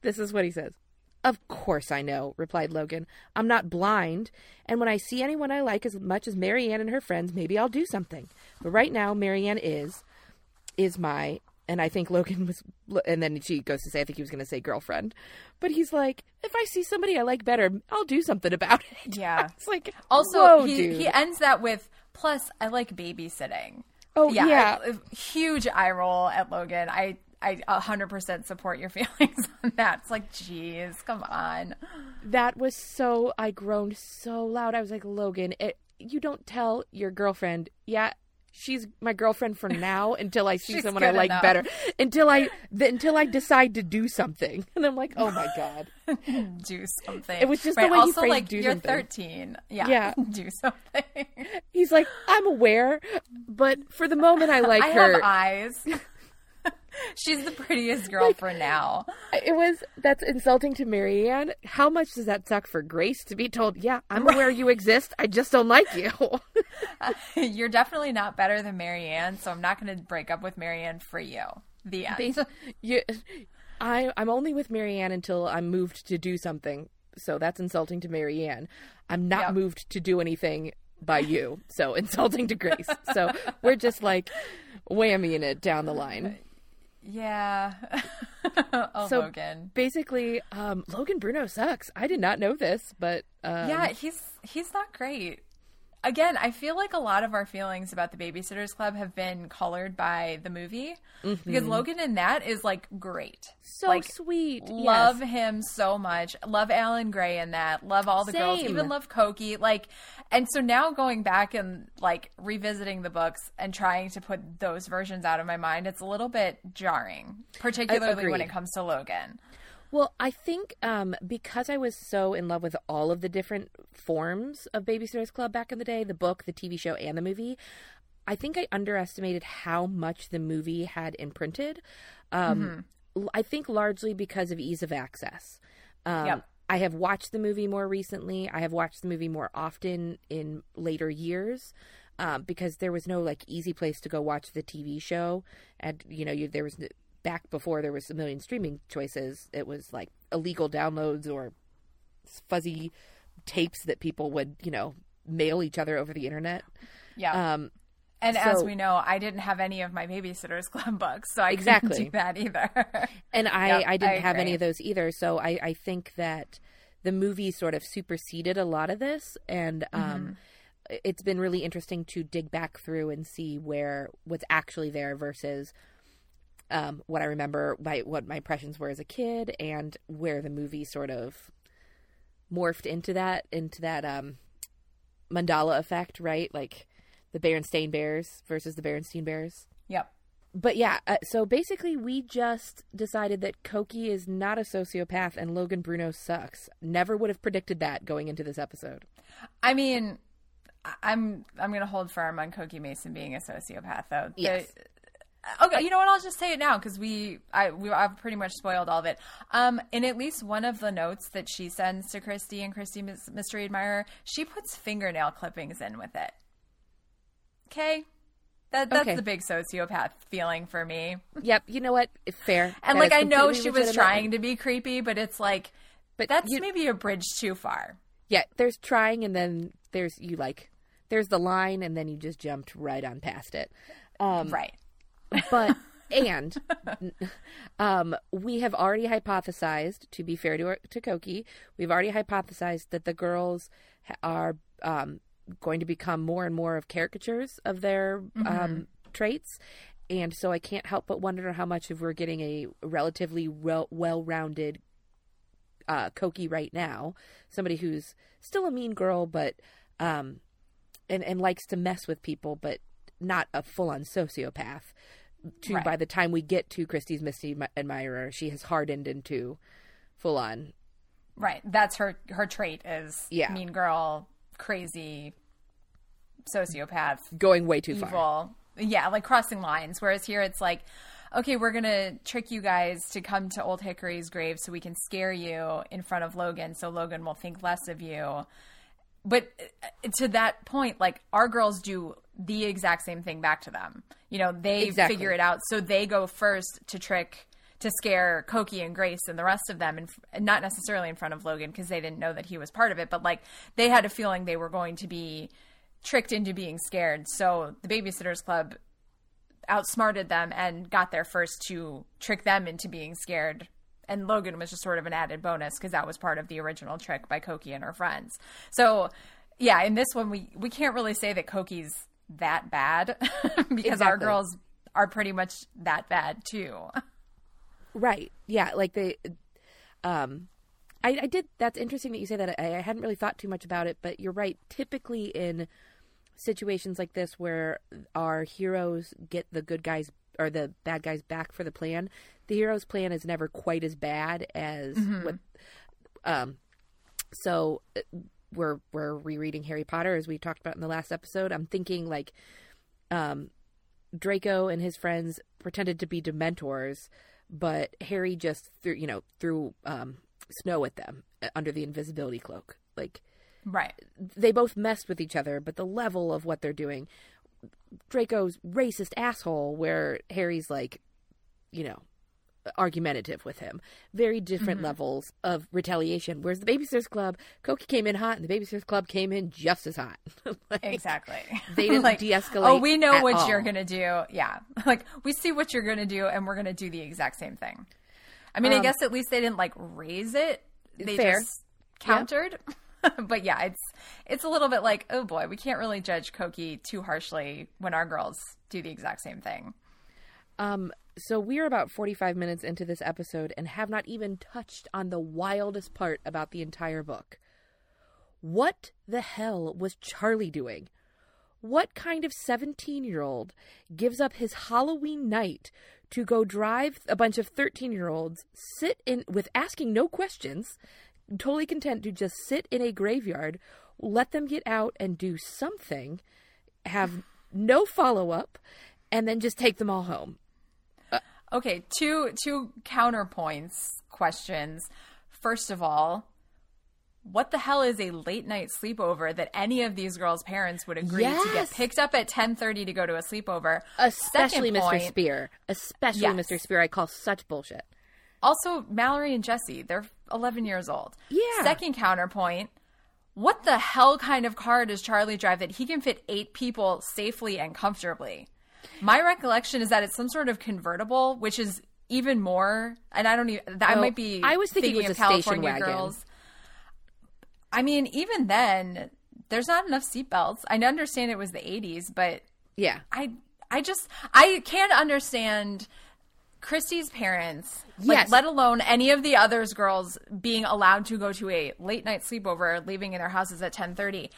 this is what he says. Of course I know, replied Logan. I'm not blind, and when I see anyone I like as much as Mary Anne and her friends, maybe I'll do something. But right now, Mary Anne is my... And I think Logan was, and then she goes to say, I think he was going to say girlfriend. But he's like, if I see somebody I like better, I'll do something about it. Yeah. It's like, also, he ends that with, plus, I like babysitting. Oh, yeah. Huge eye roll at Logan. I 100% support your feelings on that. It's like, geez, come on. That was so, I groaned so loud. I was like, Logan, you don't tell your girlfriend, yeah. She's my girlfriend for now until I see someone I like better. Until I decide to do something, and I'm like, oh my god, do something. It was just the way he phrased, like, do you're something. 13, yeah, do something. He's like, I'm aware, but for the moment, I like her. I have eyes. She's the prettiest girl, like, for now. That's insulting to Mary Anne. How much does that suck for Grace to be told, yeah, I'm aware you exist, I just don't like you. You're definitely not better than Mary Anne, so I'm not going to break up with Mary Anne for you. The end. I'm only with Mary Anne until I'm moved to do something, so that's insulting to Mary Anne. I'm not moved to do anything by you, so insulting to Grace. So we're just like whammying it down the line. Yeah. So Logan. Basically, Logan Bruno sucks. I did not know this, but... yeah, he's not great. Again, I feel like a lot of our feelings about The Babysitters Club have been colored by the movie. Mm-hmm. Because Logan in that is, like, great. So, like, sweet. Love him so much. Love Alan Gray in that. Love all the girls. Even love Cokie. Like, and so now going back and, like, revisiting the books and trying to put those versions out of my mind, it's a little bit jarring. Particularly when it comes to Logan. Well, I think because I was so in love with all of the different forms of Babysitters Club back in the day, the book, the TV show, and the movie, I think I underestimated how much the movie had imprinted. I think largely because of ease of access. I have watched the movie more recently. I have watched the movie more often in later years. Because there was no, like, easy place to go watch the TV show. And, you know, there was... Back before there was a million streaming choices, it was like illegal downloads or fuzzy tapes that people would, you know, mail each other over the internet. Yeah. And so, as we know, I didn't have any of my Babysitters Club books, so I couldn't do that either. And I didn't have any of those either. So I think that the movie sort of superseded a lot of this. And it's been really interesting to dig back through and see what's actually there versus... what I remember, what my impressions were as a kid, and where the movie sort of morphed into that mandala effect, right? Like the Berenstain Bears versus the Berenstain Bears. Yep. But yeah, so basically we just decided that Cokie is not a sociopath and Logan Bruno sucks. Never would have predicted that going into this episode. I mean, I'm going to hold firm on Cokie Mason being a sociopath, though. Yes. Okay, you know what? I'll just say it now because I've pretty much spoiled all of it. In at least one of the notes that she sends to Kristy and Kristy Mystery Admirer, she puts fingernail clippings in with it. Okay? That's the big sociopath feeling for me. Yep. You know what? Fair. And I know she was trying to be creepy, but it's like, but that's maybe a bridge too far. Yeah. There's trying, and then there's the line, and then you just jumped right on past it. Right. But we have already hypothesized, to be fair to Cokie, we've already hypothesized that the girls are going to become more and more of caricatures of their traits. And so I can't help but wonder how much if we're getting a relatively well-rounded Cokie right now, somebody who's still a mean girl, but and likes to mess with people, but not a full-on sociopath. By the time we get to Kristy's Misty Admirer, she has hardened into full-on. Right. That's her trait is mean girl, crazy, sociopath. Going way too far. Yeah, like crossing lines. Whereas here it's like, okay, we're going to trick you guys to come to Old Hickory's grave so we can scare you in front of Logan so Logan will think less of you. But to that point, like, our girls do the exact same thing back to them. You know, they figure it out. So they go first to scare Cokie and Grace and the rest of them, and not necessarily in front of Logan because they didn't know that he was part of it. But, like, they had a feeling they were going to be tricked into being scared. So the Babysitters Club outsmarted them and got there first to trick them into being scared. And Logan was just sort of an added bonus because that was part of the original trick by Cokie and her friends. So, yeah, in this one, we can't really say that Cokie's that bad because our girls are pretty much that bad too. Right. Yeah. Like they I did. That's interesting that you say that. I hadn't really thought too much about it, but you're right. Typically in situations like this where our heroes get the good guys or the bad guys back for the plan, the hero's plan is never quite as bad as what. So we're rereading Harry Potter, as we talked about in the last episode. I'm thinking like Draco and his friends pretended to be Dementors, but Harry just threw snow at them under the invisibility cloak. Like, right? They both messed with each other, but the level of what they're doing. Draco's racist asshole, where Harry's like, you know, argumentative with him. Very different levels of retaliation. Whereas the Babysitters Club, Cokie came in hot, and the Babysitters Club came in just as hot. Like, exactly. They didn't like, de-escalate. Oh, we know what you're gonna do. Yeah, like we see what you're gonna do, and we're gonna do the exact same thing. I mean, I guess at least they didn't like raise it. They just countered. Yeah. But yeah, it's a little bit like, oh boy, we can't really judge Cokie too harshly when our girls do the exact same thing. So we're about 45 minutes into this episode and have not even touched on the wildest part about the entire book. What the hell was Charlie doing? What kind of 17-year-old gives up his Halloween night to go drive a bunch of 13-year-olds, sit in with asking no questions, totally content to just sit in a graveyard, let them get out and do something, have no follow-up, and then just take them all home. Okay, two counterpoints, questions. First of all, what the hell is a late-night sleepover that any of these girls' parents would agree to get picked up at 10:30 to go to a sleepover? Especially Mr. Spier. Especially Mr. Spier. I call such bullshit. Also, Mallory and Jessi, they're 11 years old. Yeah. Second counterpoint, what the hell kind of car does Charlie drive that he can fit 8 people safely and comfortably? My recollection is that it's some sort of convertible, which is even more, and I don't even, I might be I was thinking it was of a California station wagon. Girls. I mean, even then, there's not enough seatbelts. I understand it was the 80s, but yeah, I can't understand Kristy's parents, let alone any of the others girls being allowed to go to a late night sleepover, leaving in their houses at 10:30.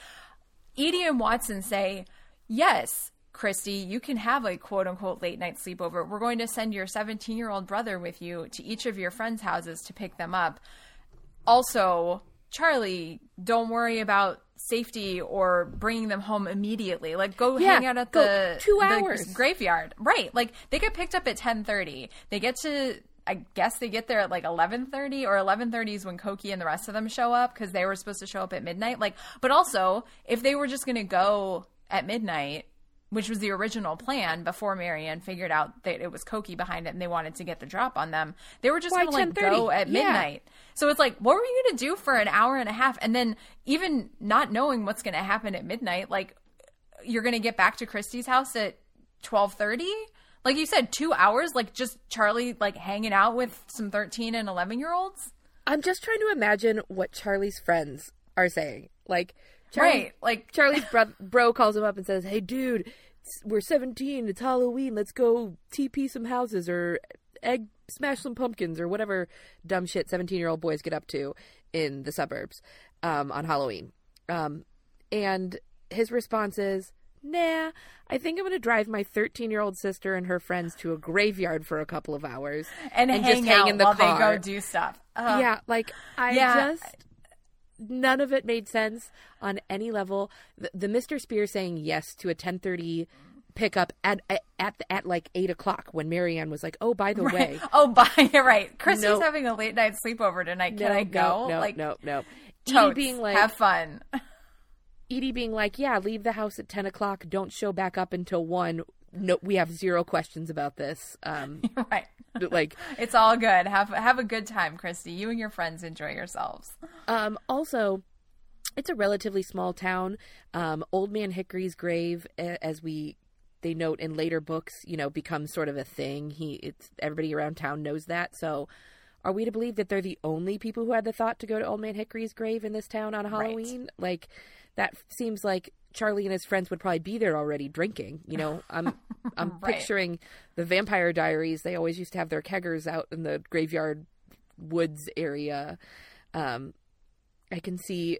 Edie and Watson say, yes, Kristy, you can have a quote-unquote late-night sleepover. We're going to send your 17-year-old brother with you to each of your friends' houses to pick them up. Also, Charlie, don't worry about safety or bringing them home immediately. Like, go hang out at the 2 hours graveyard. Right. Like, they get picked up at 10:30. They get to... I guess they get there at like 11:30 or 11:30 is when Cokie and the rest of them show up because they were supposed to show up at midnight. Like, but also if they were just going to go at midnight, which was the original plan before Mary Anne figured out that it was Cokie behind it and they wanted to get the drop on them, they were just going to like go at midnight. Yeah. So it's like, what were you going to do for an hour and a half? And then even not knowing what's going to happen at midnight, like you're going to get back to Kristy's house at 12:30. Like you said, 2 hours, like just Charlie, like hanging out with some 13 and 11-year-olds. I'm just trying to imagine what Charlie's friends are saying. Like, Charlie's bro calls him up and says, "Hey, dude, we're 17. It's Halloween. Let's go TP some houses or smash some pumpkins or whatever dumb shit 17-year-old boys get up to in the suburbs on Halloween." And his response is, "Nah, I think I'm going to drive my 13-year-old sister and her friends to a graveyard for a couple of hours and hang just hang out in the while car. They go do stuff." None of it made sense on any level. The Mr. Spier saying yes to a 10:30 pickup at like 8 o'clock when Mary Anne was like, "Oh, by the way, Kristy's having a late night sleepover tonight. Can I go?" Totes, being like, "Have fun." Edie being like, "Yeah, leave the house at 10 o'clock. Don't show back up until 1. No, we have zero questions about this." Right. Like, it's all good. Have a good time, Kristy. You and your friends enjoy yourselves. Also, it's a relatively small town. Old Man Hickory's grave, as they note in later books, becomes sort of a thing. Everybody around town knows that. So are we to believe that they're the only people who had the thought to go to Old Man Hickory's grave in this town on Halloween? Right. Like, that seems like Charlie and his friends would probably be there already drinking. I'm picturing the Vampire Diaries. They always used to have their keggers out in the graveyard woods area. I can see,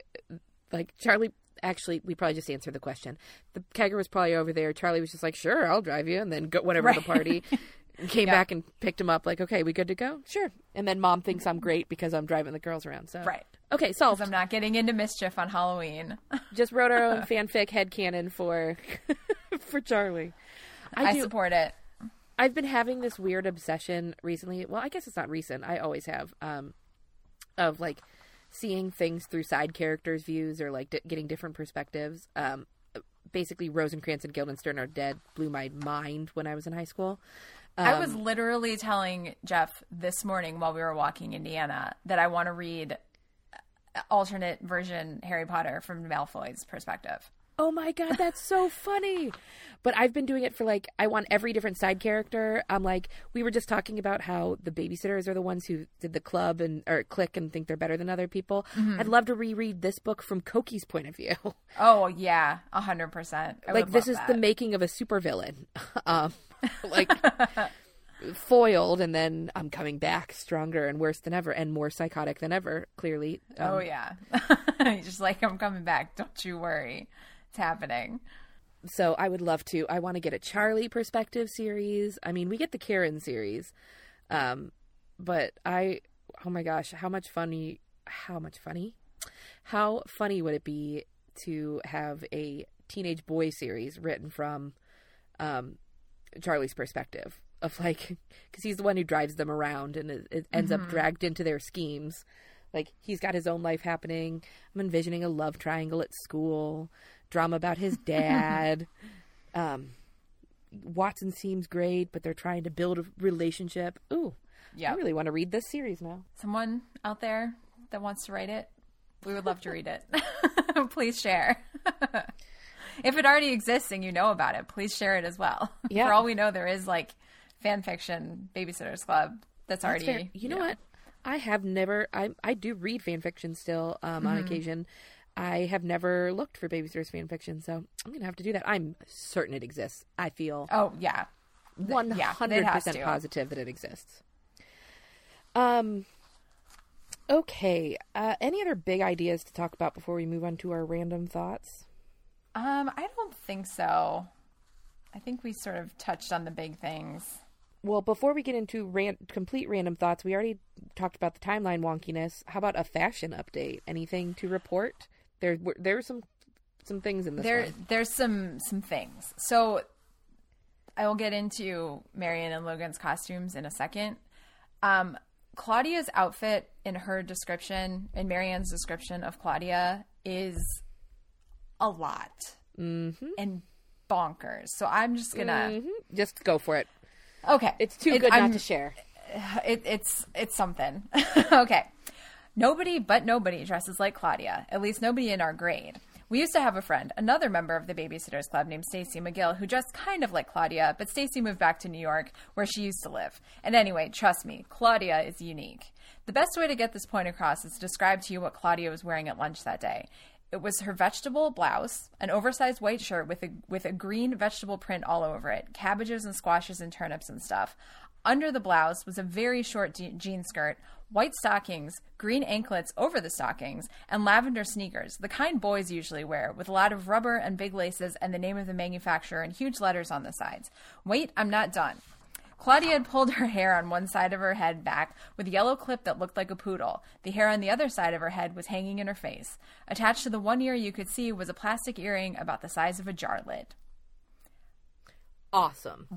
like, Charlie... Actually, we probably just answered the question. The kegger was probably over there. Charlie was just like, "Sure, I'll drive you," and then went over to the party. Came back and picked him up, like, "Okay, we good to go?" "Sure." And then Mom thinks I'm great because I'm driving the girls around. So okay, solved. Because I'm not getting into mischief on Halloween. Just wrote our own fanfic headcanon for Charlie. I support it. I've been having this weird obsession recently. Well, I guess it's not recent. I always have. Of like seeing things through side characters' views or like getting different perspectives. Basically, Rosencrantz and Guildenstern are dead blew my mind when I was in high school. I was literally telling Jeff this morning while we were walking Indiana that I want to read alternate version Harry Potter from Malfoy's perspective. Oh my God, that's so funny. But I've been doing it for like, I want every different side character. I'm like, we were just talking about how the babysitters are the ones who did the club or clique and think they're better than other people. Mm-hmm. I'd love to reread this book from Cokie's point of view. Oh yeah, 100%. Like, this is the making of a supervillain. Like foiled, and then I'm coming back stronger and worse than ever and more psychotic than ever, clearly. Oh yeah. Just like, "I'm coming back, don't you worry, it's happening." So I would love to. I want to get a Charlie perspective series. I mean, we get the Karen series, but oh my gosh, how funny would it be to have a teenage boy series written from Charlie's perspective of, like, because he's the one who drives them around and it ends up dragged into their schemes. Like, he's got his own life happening. I'm envisioning a love triangle at school, drama about his dad. Watson seems great, but they're trying to build a relationship. Ooh, yeah, I really want to read this series now. Someone out there that wants to write it, we would love to read it. Please share. If it already exists and you know about it, please share it as well. Yeah. For all we know, there is like fan fiction Babysitters Club that's already. Fair. You know what? I have never. I do read fan fiction still on occasion. I have never looked for Babysitters fan fiction, so I'm gonna have to do that. I'm certain it exists. I feel. Oh yeah, 100% positive that it exists. Okay. Any other big ideas to talk about before we move on to our random thoughts? I don't think so. I think we sort of touched on the big things. Well, before we get into complete random thoughts, we already talked about the timeline wonkiness. How about a fashion update? Anything to report? There were some things in this one. There's some things. So I will get into Mary Anne and Logan's costumes in a second. Claudia's outfit in her description, in Mary Anne's description of Claudia, is a lot. Mm-hmm. And bonkers. So I'm just going to... Mm-hmm. Just go for it. Okay. It's too good not to share. It's something. Okay. Nobody dresses like Claudia. At least nobody in our grade. We used to have a friend, another member of the Babysitters Club named Stacey McGill, who dressed kind of like Claudia, but Stacey moved back to New York where she used to live. And anyway, trust me, Claudia is unique. The best way to get this point across is to describe to you what Claudia was wearing at lunch that day. It was her vegetable blouse, an oversized white shirt with a green vegetable print all over it, cabbages and squashes and turnips and stuff. Under the blouse was a very short jean skirt, white stockings, green anklets over the stockings, and lavender sneakers, the kind boys usually wear, with a lot of rubber and big laces and the name of the manufacturer in huge letters on the sides. Wait, I'm not done. Claudia had pulled her hair on one side of her head back with a yellow clip that looked like a poodle. The hair on the other side of her head was hanging in her face. Attached to the one ear you could see was a plastic earring about the size of a jar lid. Awesome.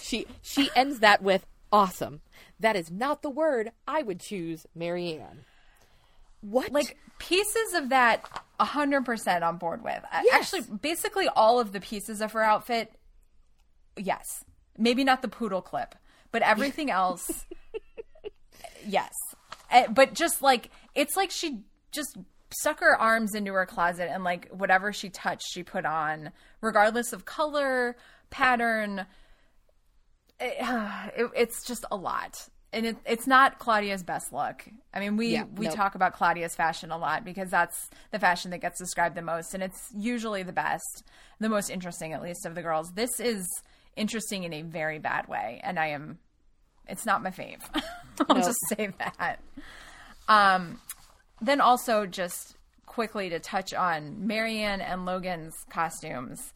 She ends that with awesome. That is not the word I would choose, Mary Anne. What? Like, pieces of that 100% on board with. Yes. Actually, basically all of the pieces of her outfit, yes. Maybe not the poodle clip, but everything else, yes. But just like, it's like she just stuck her arms into her closet and like whatever she touched, she put on, regardless of color, pattern. It's just a lot. And it's not Claudia's best look. I mean, we talk about Claudia's fashion a lot because that's the fashion that gets described the most. And it's usually the best, the most interesting, at least, of the girls. This is... interesting in a very bad way, and it's not my fave. I'll just say that. Then also just quickly to touch on Mary Anne and Logan's costumes.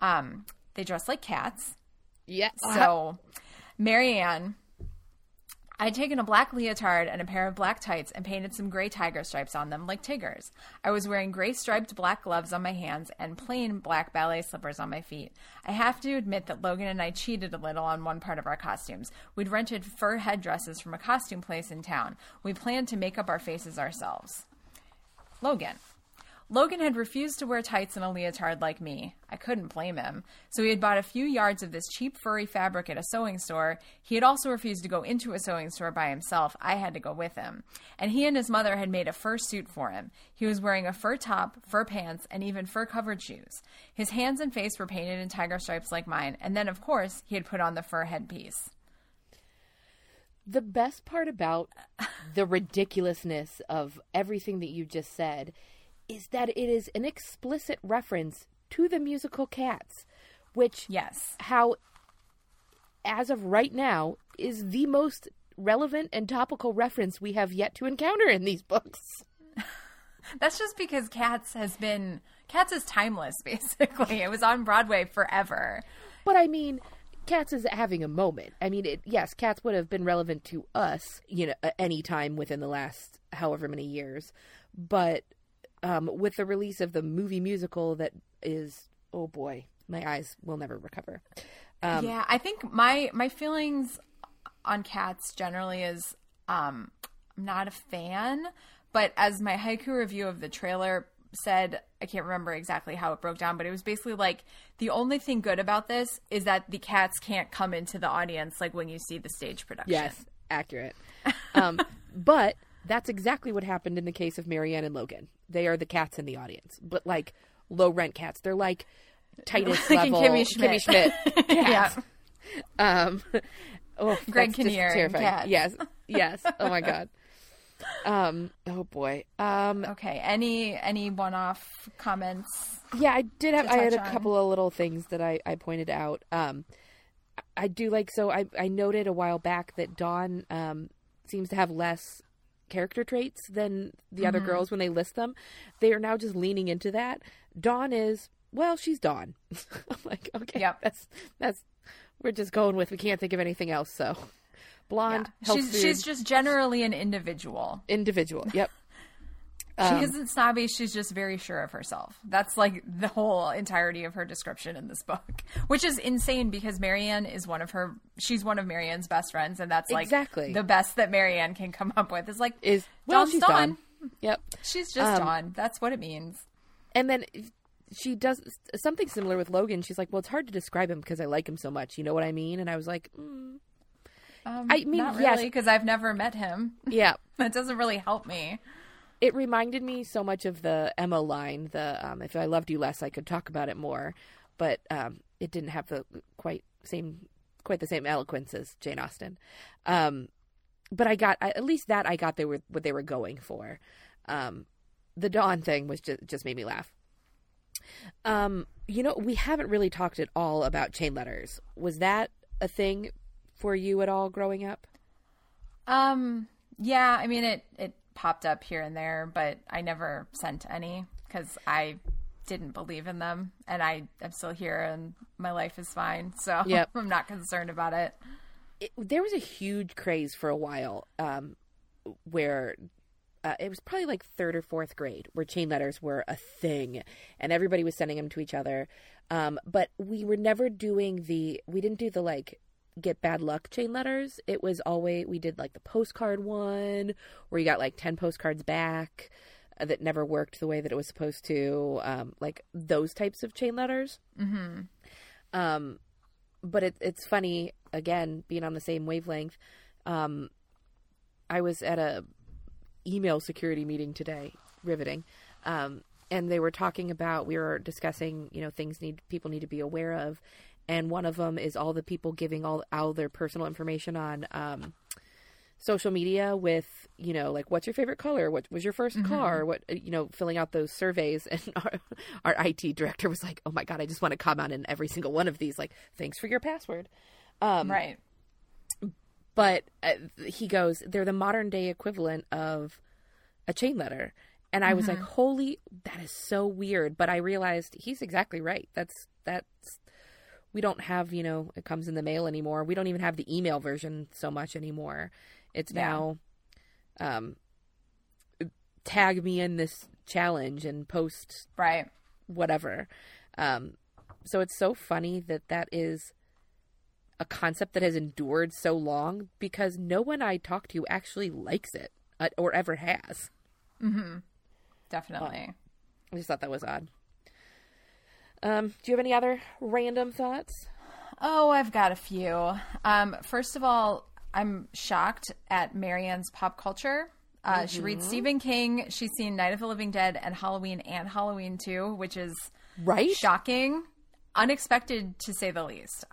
They dress like cats. Yes. So Mary Anne, I'd taken a black leotard and a pair of black tights and painted some gray tiger stripes on them like Tigger's. I was wearing gray striped black gloves on my hands and plain black ballet slippers on my feet. I have to admit that Logan and I cheated a little on one part of our costumes. We'd rented fur headdresses from a costume place in town. We planned to make up our faces ourselves. Logan had refused to wear tights and a leotard like me. I couldn't blame him. So he had bought a few yards of this cheap furry fabric at a sewing store. He had also refused to go into a sewing store by himself. I had to go with him. And he and his mother had made a fur suit for him. He was wearing a fur top, fur pants, and even fur-covered shoes. His hands and face were painted in tiger stripes like mine. And then, of course, he had put on the fur headpiece. The best part about the ridiculousness of everything that you just said is that it is an explicit reference to the musical Cats, which, yes, how, as of right now, is the most relevant and topical reference we have yet to encounter in these books. That's just because Cats is timeless, basically. It was on Broadway forever. But I mean, Cats is having a moment. I mean, Cats would have been relevant to us, you know, any time within the last however many years, but... with the release of the movie musical that is, oh boy, my eyes will never recover. Yeah, I think my feelings on Cats generally is I'm not a fan, but as my haiku review of the trailer said, I can't remember exactly how it broke down, but it was basically like the only thing good about this is that the cats can't come into the audience like when you see the stage production. Yes, accurate. But that's exactly what happened in the case of Mary Anne and Logan. They are the cats in the audience, but like low rent cats. They're like Titus level Kimmy Schmidt cats. Yeah. Greg Kinnear cats. Yes. Oh my god. Oh boy. Okay. Any one-off comments? Yeah, I had a couple of little things that I pointed out. I do like, so I noted a while back that Dawn seems to have less character traits than the other girls when they list them. They are now just leaning into that. Dawn is well, she's Dawn. I'm like, okay, yep. that's we're just going with, we can't think of anything else, so. Blonde, yeah. She's just generally an individual. Yep. She isn't snobby. She's just very sure of herself. That's like the whole entirety of her description in this book, which is insane because Mary Anne is she's one of Mary Anne's best friends. And that's like exactly the best that Mary Anne can come up with is well, she's Dawn. Yep. She's just Dawn. That's what it means. And then she does something similar with Logan. She's like, well, it's hard to describe him because I like him so much. You know what I mean? And I was like, I mean, not really, because I've never met him. Yeah. That doesn't really help me. It reminded me so much of the Emma line, the if I loved you less, I could talk about it more. But it didn't have the quite the same eloquence as Jane Austen. But I got they were what they were going for. The Dawn thing was just made me laugh. We haven't really talked at all about chain letters. Was that a thing for you at all growing up? Yeah, I mean, it popped up here and there, but I never sent any because I didn't believe in them, and I'm still here and my life is fine, so yep. I'm not concerned about it. There was a huge craze for a while where it was probably like third or fourth grade where chain letters were a thing and everybody was sending them to each other, but we were never doing we didn't do the like get bad luck chain letters. It was always, we did like the postcard one where you got like 10 postcards back that never worked the way that it was supposed to, like those types of chain letters. Mm-hmm. But it's funny, again, being on the same wavelength. I was at a email security meeting today, riveting, and they were talking about, we were discussing, things people need to be aware of. And one of them is all the people giving all their personal information on social media with, like, what's your favorite color? What was your first mm-hmm. car? What, filling out those surveys. And our IT director was like, oh, my God, I just want to comment in every single one of these. Like, thanks for your password. Right. But he goes, they're the modern day equivalent of a chain letter. And I mm-hmm. was like, holy, that is so weird. But I realized he's exactly right. That's. We don't have, it comes in the mail anymore. We don't even have the email version so much anymore. It's now tag me in this challenge and post right whatever. So it's so funny that is a concept that has endured so long because no one I talk to actually likes it or ever has. Mm-hmm. Definitely. I just thought that was odd. Do you have any other random thoughts? Oh, I've got a few. First of all, I'm shocked at Mary Anne's pop culture. Mm-hmm. She reads Stephen King. She's seen Night of the Living Dead and Halloween Two, which is shocking, unexpected to say the least.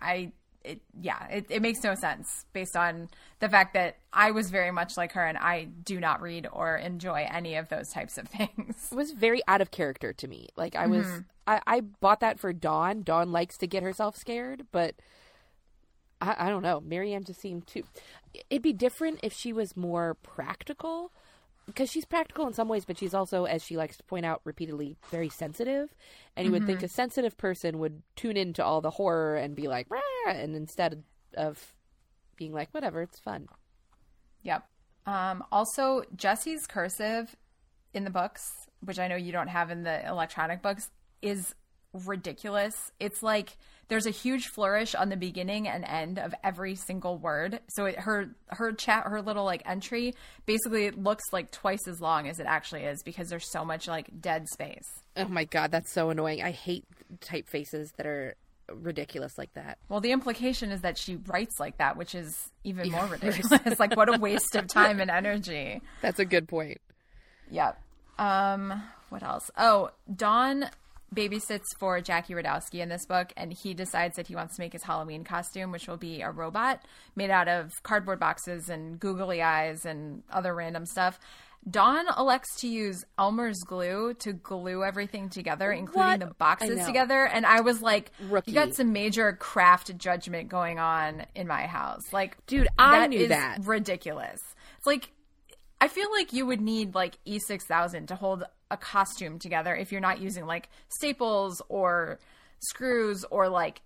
It makes no sense based on the fact that I was very much like her and I do not read or enjoy any of those types of things. It was very out of character to me. Like I was, I bought that for Dawn. Dawn likes to get herself scared, but I don't know. Mary Anne just seemed too. It'd be different if she was more practical, because she's practical in some ways, but she's also, as she likes to point out repeatedly, very sensitive. And you would think a sensitive person would tune into all the horror and be like, rah! And instead of being like, whatever, it's fun. Yep. Also, Jessi's cursive in the books, which I know you don't have in the electronic books, is ridiculous. It's like there's a huge flourish on the beginning and end of every single word. So her little like entry basically looks like twice as long as it actually is because there's so much like dead space. Oh my God, that's so annoying. I hate typefaces that are ridiculous like that. Well, the implication is that she writes like that, which is even more ridiculous. Like what a waste of time and energy. That's a good point. Yeah. What else? Oh, Dawn babysits for Jackie Rodowsky in this book, and he decides that he wants to make his Halloween costume, which will be a robot made out of cardboard boxes and googly eyes and other random stuff. Dawn elects to use Elmer's glue to glue everything together, including the boxes together. And I was like, Rookie. You got some major craft judgment going on in my house. Like, dude, I knew that. Ridiculous. It's like, I feel like you would need like E6000 to hold a costume together if you're not using like staples or screws or like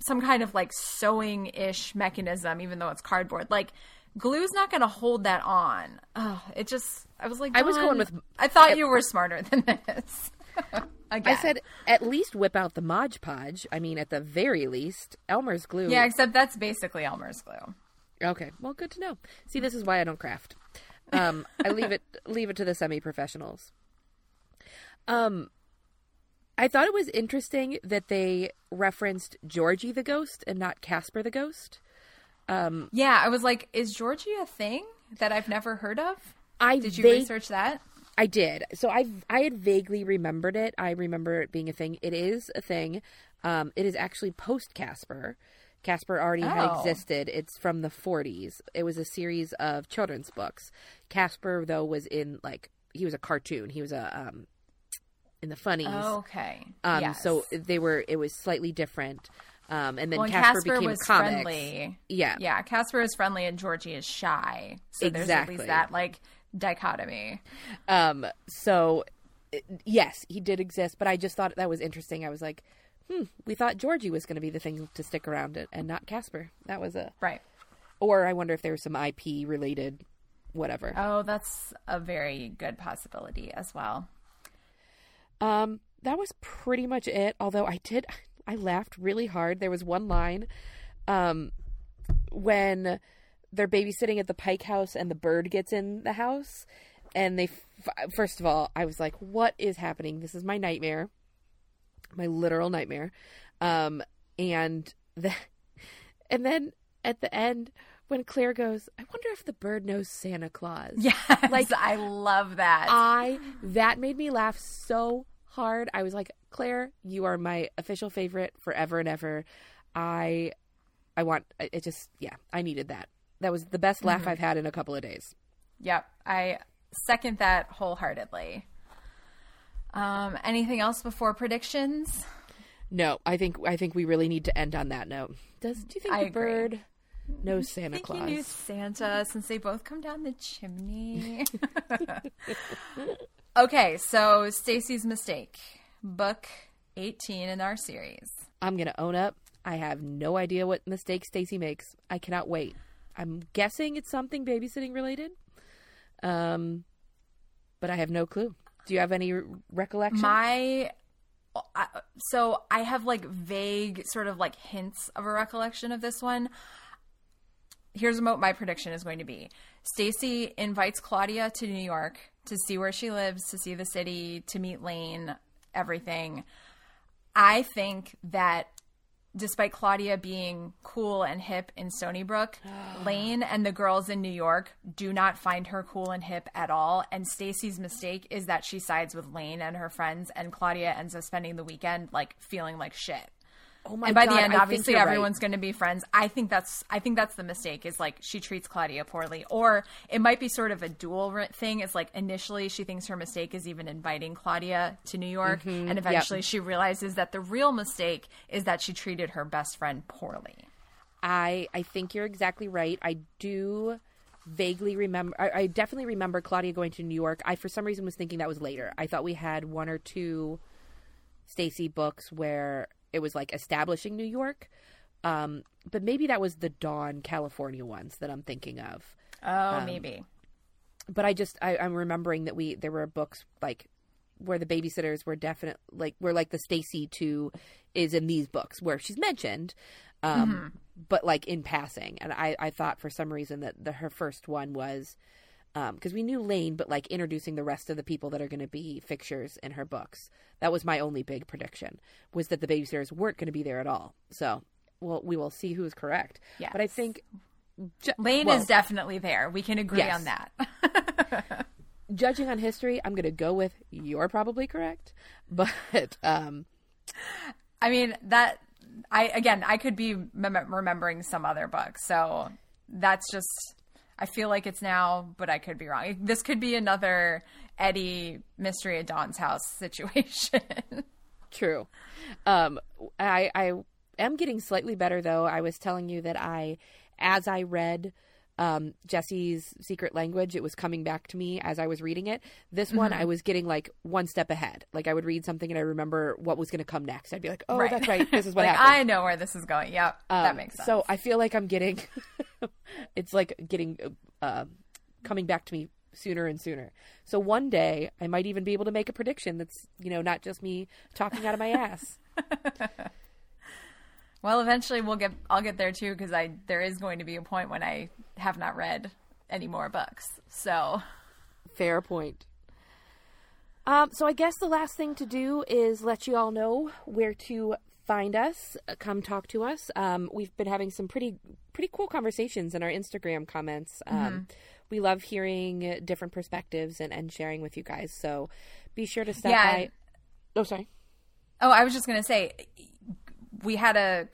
some kind of like sewing-ish mechanism, even though it's cardboard. Like glue's not going to hold that on. Oh, it just, I was like, Dawn, I was going with, I thought you were smarter than this. Again. I said, at least whip out the Mod Podge. I mean, at the very least, Elmer's glue. Yeah, except that's basically Elmer's glue. Okay, well, good to know. See, this is why I don't craft. I leave it to the semi-professionals. I thought it was interesting that they referenced Georgie the ghost and not Casper the ghost. Yeah, I was like, is Georgie a thing that I've never heard of? Did you research that? I did. So I had vaguely remembered it. I remember it being a thing. It is a thing. It is actually post-Casper. Casper already had existed. It's from the 40s. It was a series of children's books. Casper, though, was in, like, he was a cartoon. He was in the funnies. Oh, okay. Yes. So it was slightly different. And then Casper became comics. Friendly. Yeah. Yeah, Casper is friendly and Georgie is shy. So exactly. There's at least that, like, dichotomy. Yes, he did exist, but I just thought that was interesting. I was like, we thought Georgie was going to be the thing to stick around it and not Casper. That was a... Right. Or I wonder if there was some IP related whatever. Oh, that's a very good possibility as well. That was pretty much it, although I laughed really hard. There was one line when they're babysitting at the Pike house and the bird gets in the house. And they, first of all, I was like, what is happening? This is my nightmare, my literal nightmare. And then at the end when Claire goes, I wonder if the bird knows Santa Claus. Yes, like, I love that. That made me laugh so hard. I was like, Claire, you are my official favorite forever and ever. I needed that. That was the best laugh I've had in a couple of days. Yep. I second that wholeheartedly. Anything else before predictions? No, I think we really need to end on that note. Do you think the bird knows Santa Claus? I think he knew Santa since they both come down the chimney. Okay, so Stacey's mistake. Book 18 in our series. I'm going to own up. I have no idea what mistake Stacey makes. I cannot wait. I'm guessing it's something babysitting related, but I have no clue. Do you have any recollection? So I have like vague sort of like hints of a recollection of this one. Here's what my prediction is going to be. Stacey invites Claudia to New York to see where she lives, to see the city, to meet Lane, everything. I think that despite Claudia being cool and hip in Stony Brook, Lane and the girls in New York do not find her cool and hip at all. And Stacey's mistake is that she sides with Lane and her friends, and Claudia ends up spending the weekend like feeling like shit. Oh my god! And by the end, obviously, everyone's going to be friends. I think that's the mistake. Is like she treats Claudia poorly, or it might be sort of a dual thing. It's like initially she thinks her mistake is even inviting Claudia to New York, and eventually she realizes that the real mistake is that she treated her best friend poorly. I think you're exactly right. I do vaguely remember. I definitely remember Claudia going to New York. I for some reason was thinking that was later. I thought we had one or two Stacey books where it was like establishing New York. But maybe that was the Dawn California ones that I'm thinking of. Oh, maybe. But I'm remembering that there were books like where the babysitters were definitely like, where like the Stacey too is in these books where she's mentioned, but like in passing. And I thought for some reason that her first one was, because we knew Lane, but like introducing the rest of the people that are going to be fixtures in her books. That was my only big prediction, was that the babysitters weren't going to be there at all. So, well, we will see who is correct. Yes. But I think Lane is definitely there. We can agree on that. Judging on history, I'm going to go with you're probably correct. But I mean, that I could be remembering some other book. So that's just, I feel like it's now, but I could be wrong. This could be another Eddie Mystery at Dawn's House situation. True. I am getting slightly better, though. I was telling you that as I read Jessi's secret language, it was coming back to me as I was reading it. This one, I was getting like one step ahead. Like I would read something and I remember what was going to come next. I'd be like, oh, that's right. This is what like, happened. I know where this is going. Yep. That makes sense. So I feel like I'm getting, it's like getting, coming back to me sooner and sooner. So one day I might even be able to make a prediction that's, you know, not just me talking out of my ass. Well, eventually I'll get there too, because there is going to be a point when I have not read any more books. So, fair point. So I guess the last thing to do is let you all know where to find us. Come talk to us. We've been having some pretty cool conversations in our Instagram comments. We love hearing different perspectives and sharing with you guys. So be sure to stop by. Oh, sorry. Oh, I was just going to say. I had a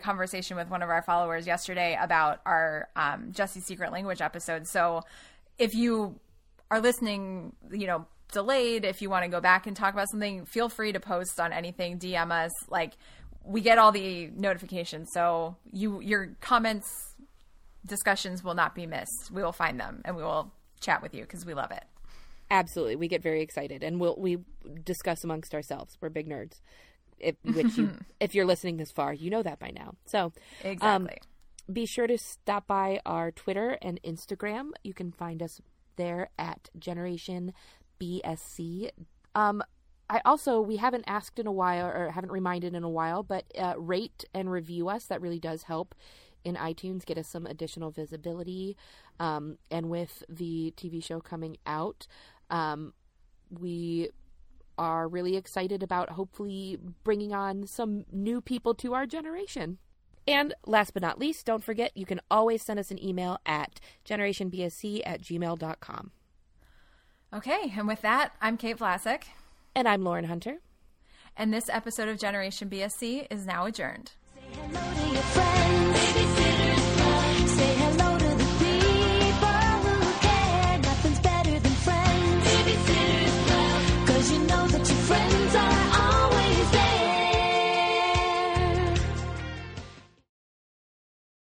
conversation with one of our followers yesterday about our Jessi's Secret Language episode. So if you are listening, you know, delayed, if you want to go back and talk about something, feel free to post on anything, DM us. Like, we get all the notifications. So your comments, discussions will not be missed. We will find them and we will chat with you because we love it. Absolutely. We get very excited and we discuss amongst ourselves. We're big nerds. If you're listening this far, you know that by now. So exactly. Be sure to stop by our Twitter and Instagram. You can find us there at Generation BSC. We haven't asked in a while or haven't reminded in a while, but rate and review us. That really does help in iTunes, get us some additional visibility. And with the TV show coming out, we are really excited about hopefully bringing on some new people to our generation. And last but not least, don't forget, you can always send us an email at generationbsc@gmail.com. Okay, and with that, I'm Kate Vlasic. And I'm Lauren Hunter. And this episode of Generation BSC is now adjourned. Say hello to your friend.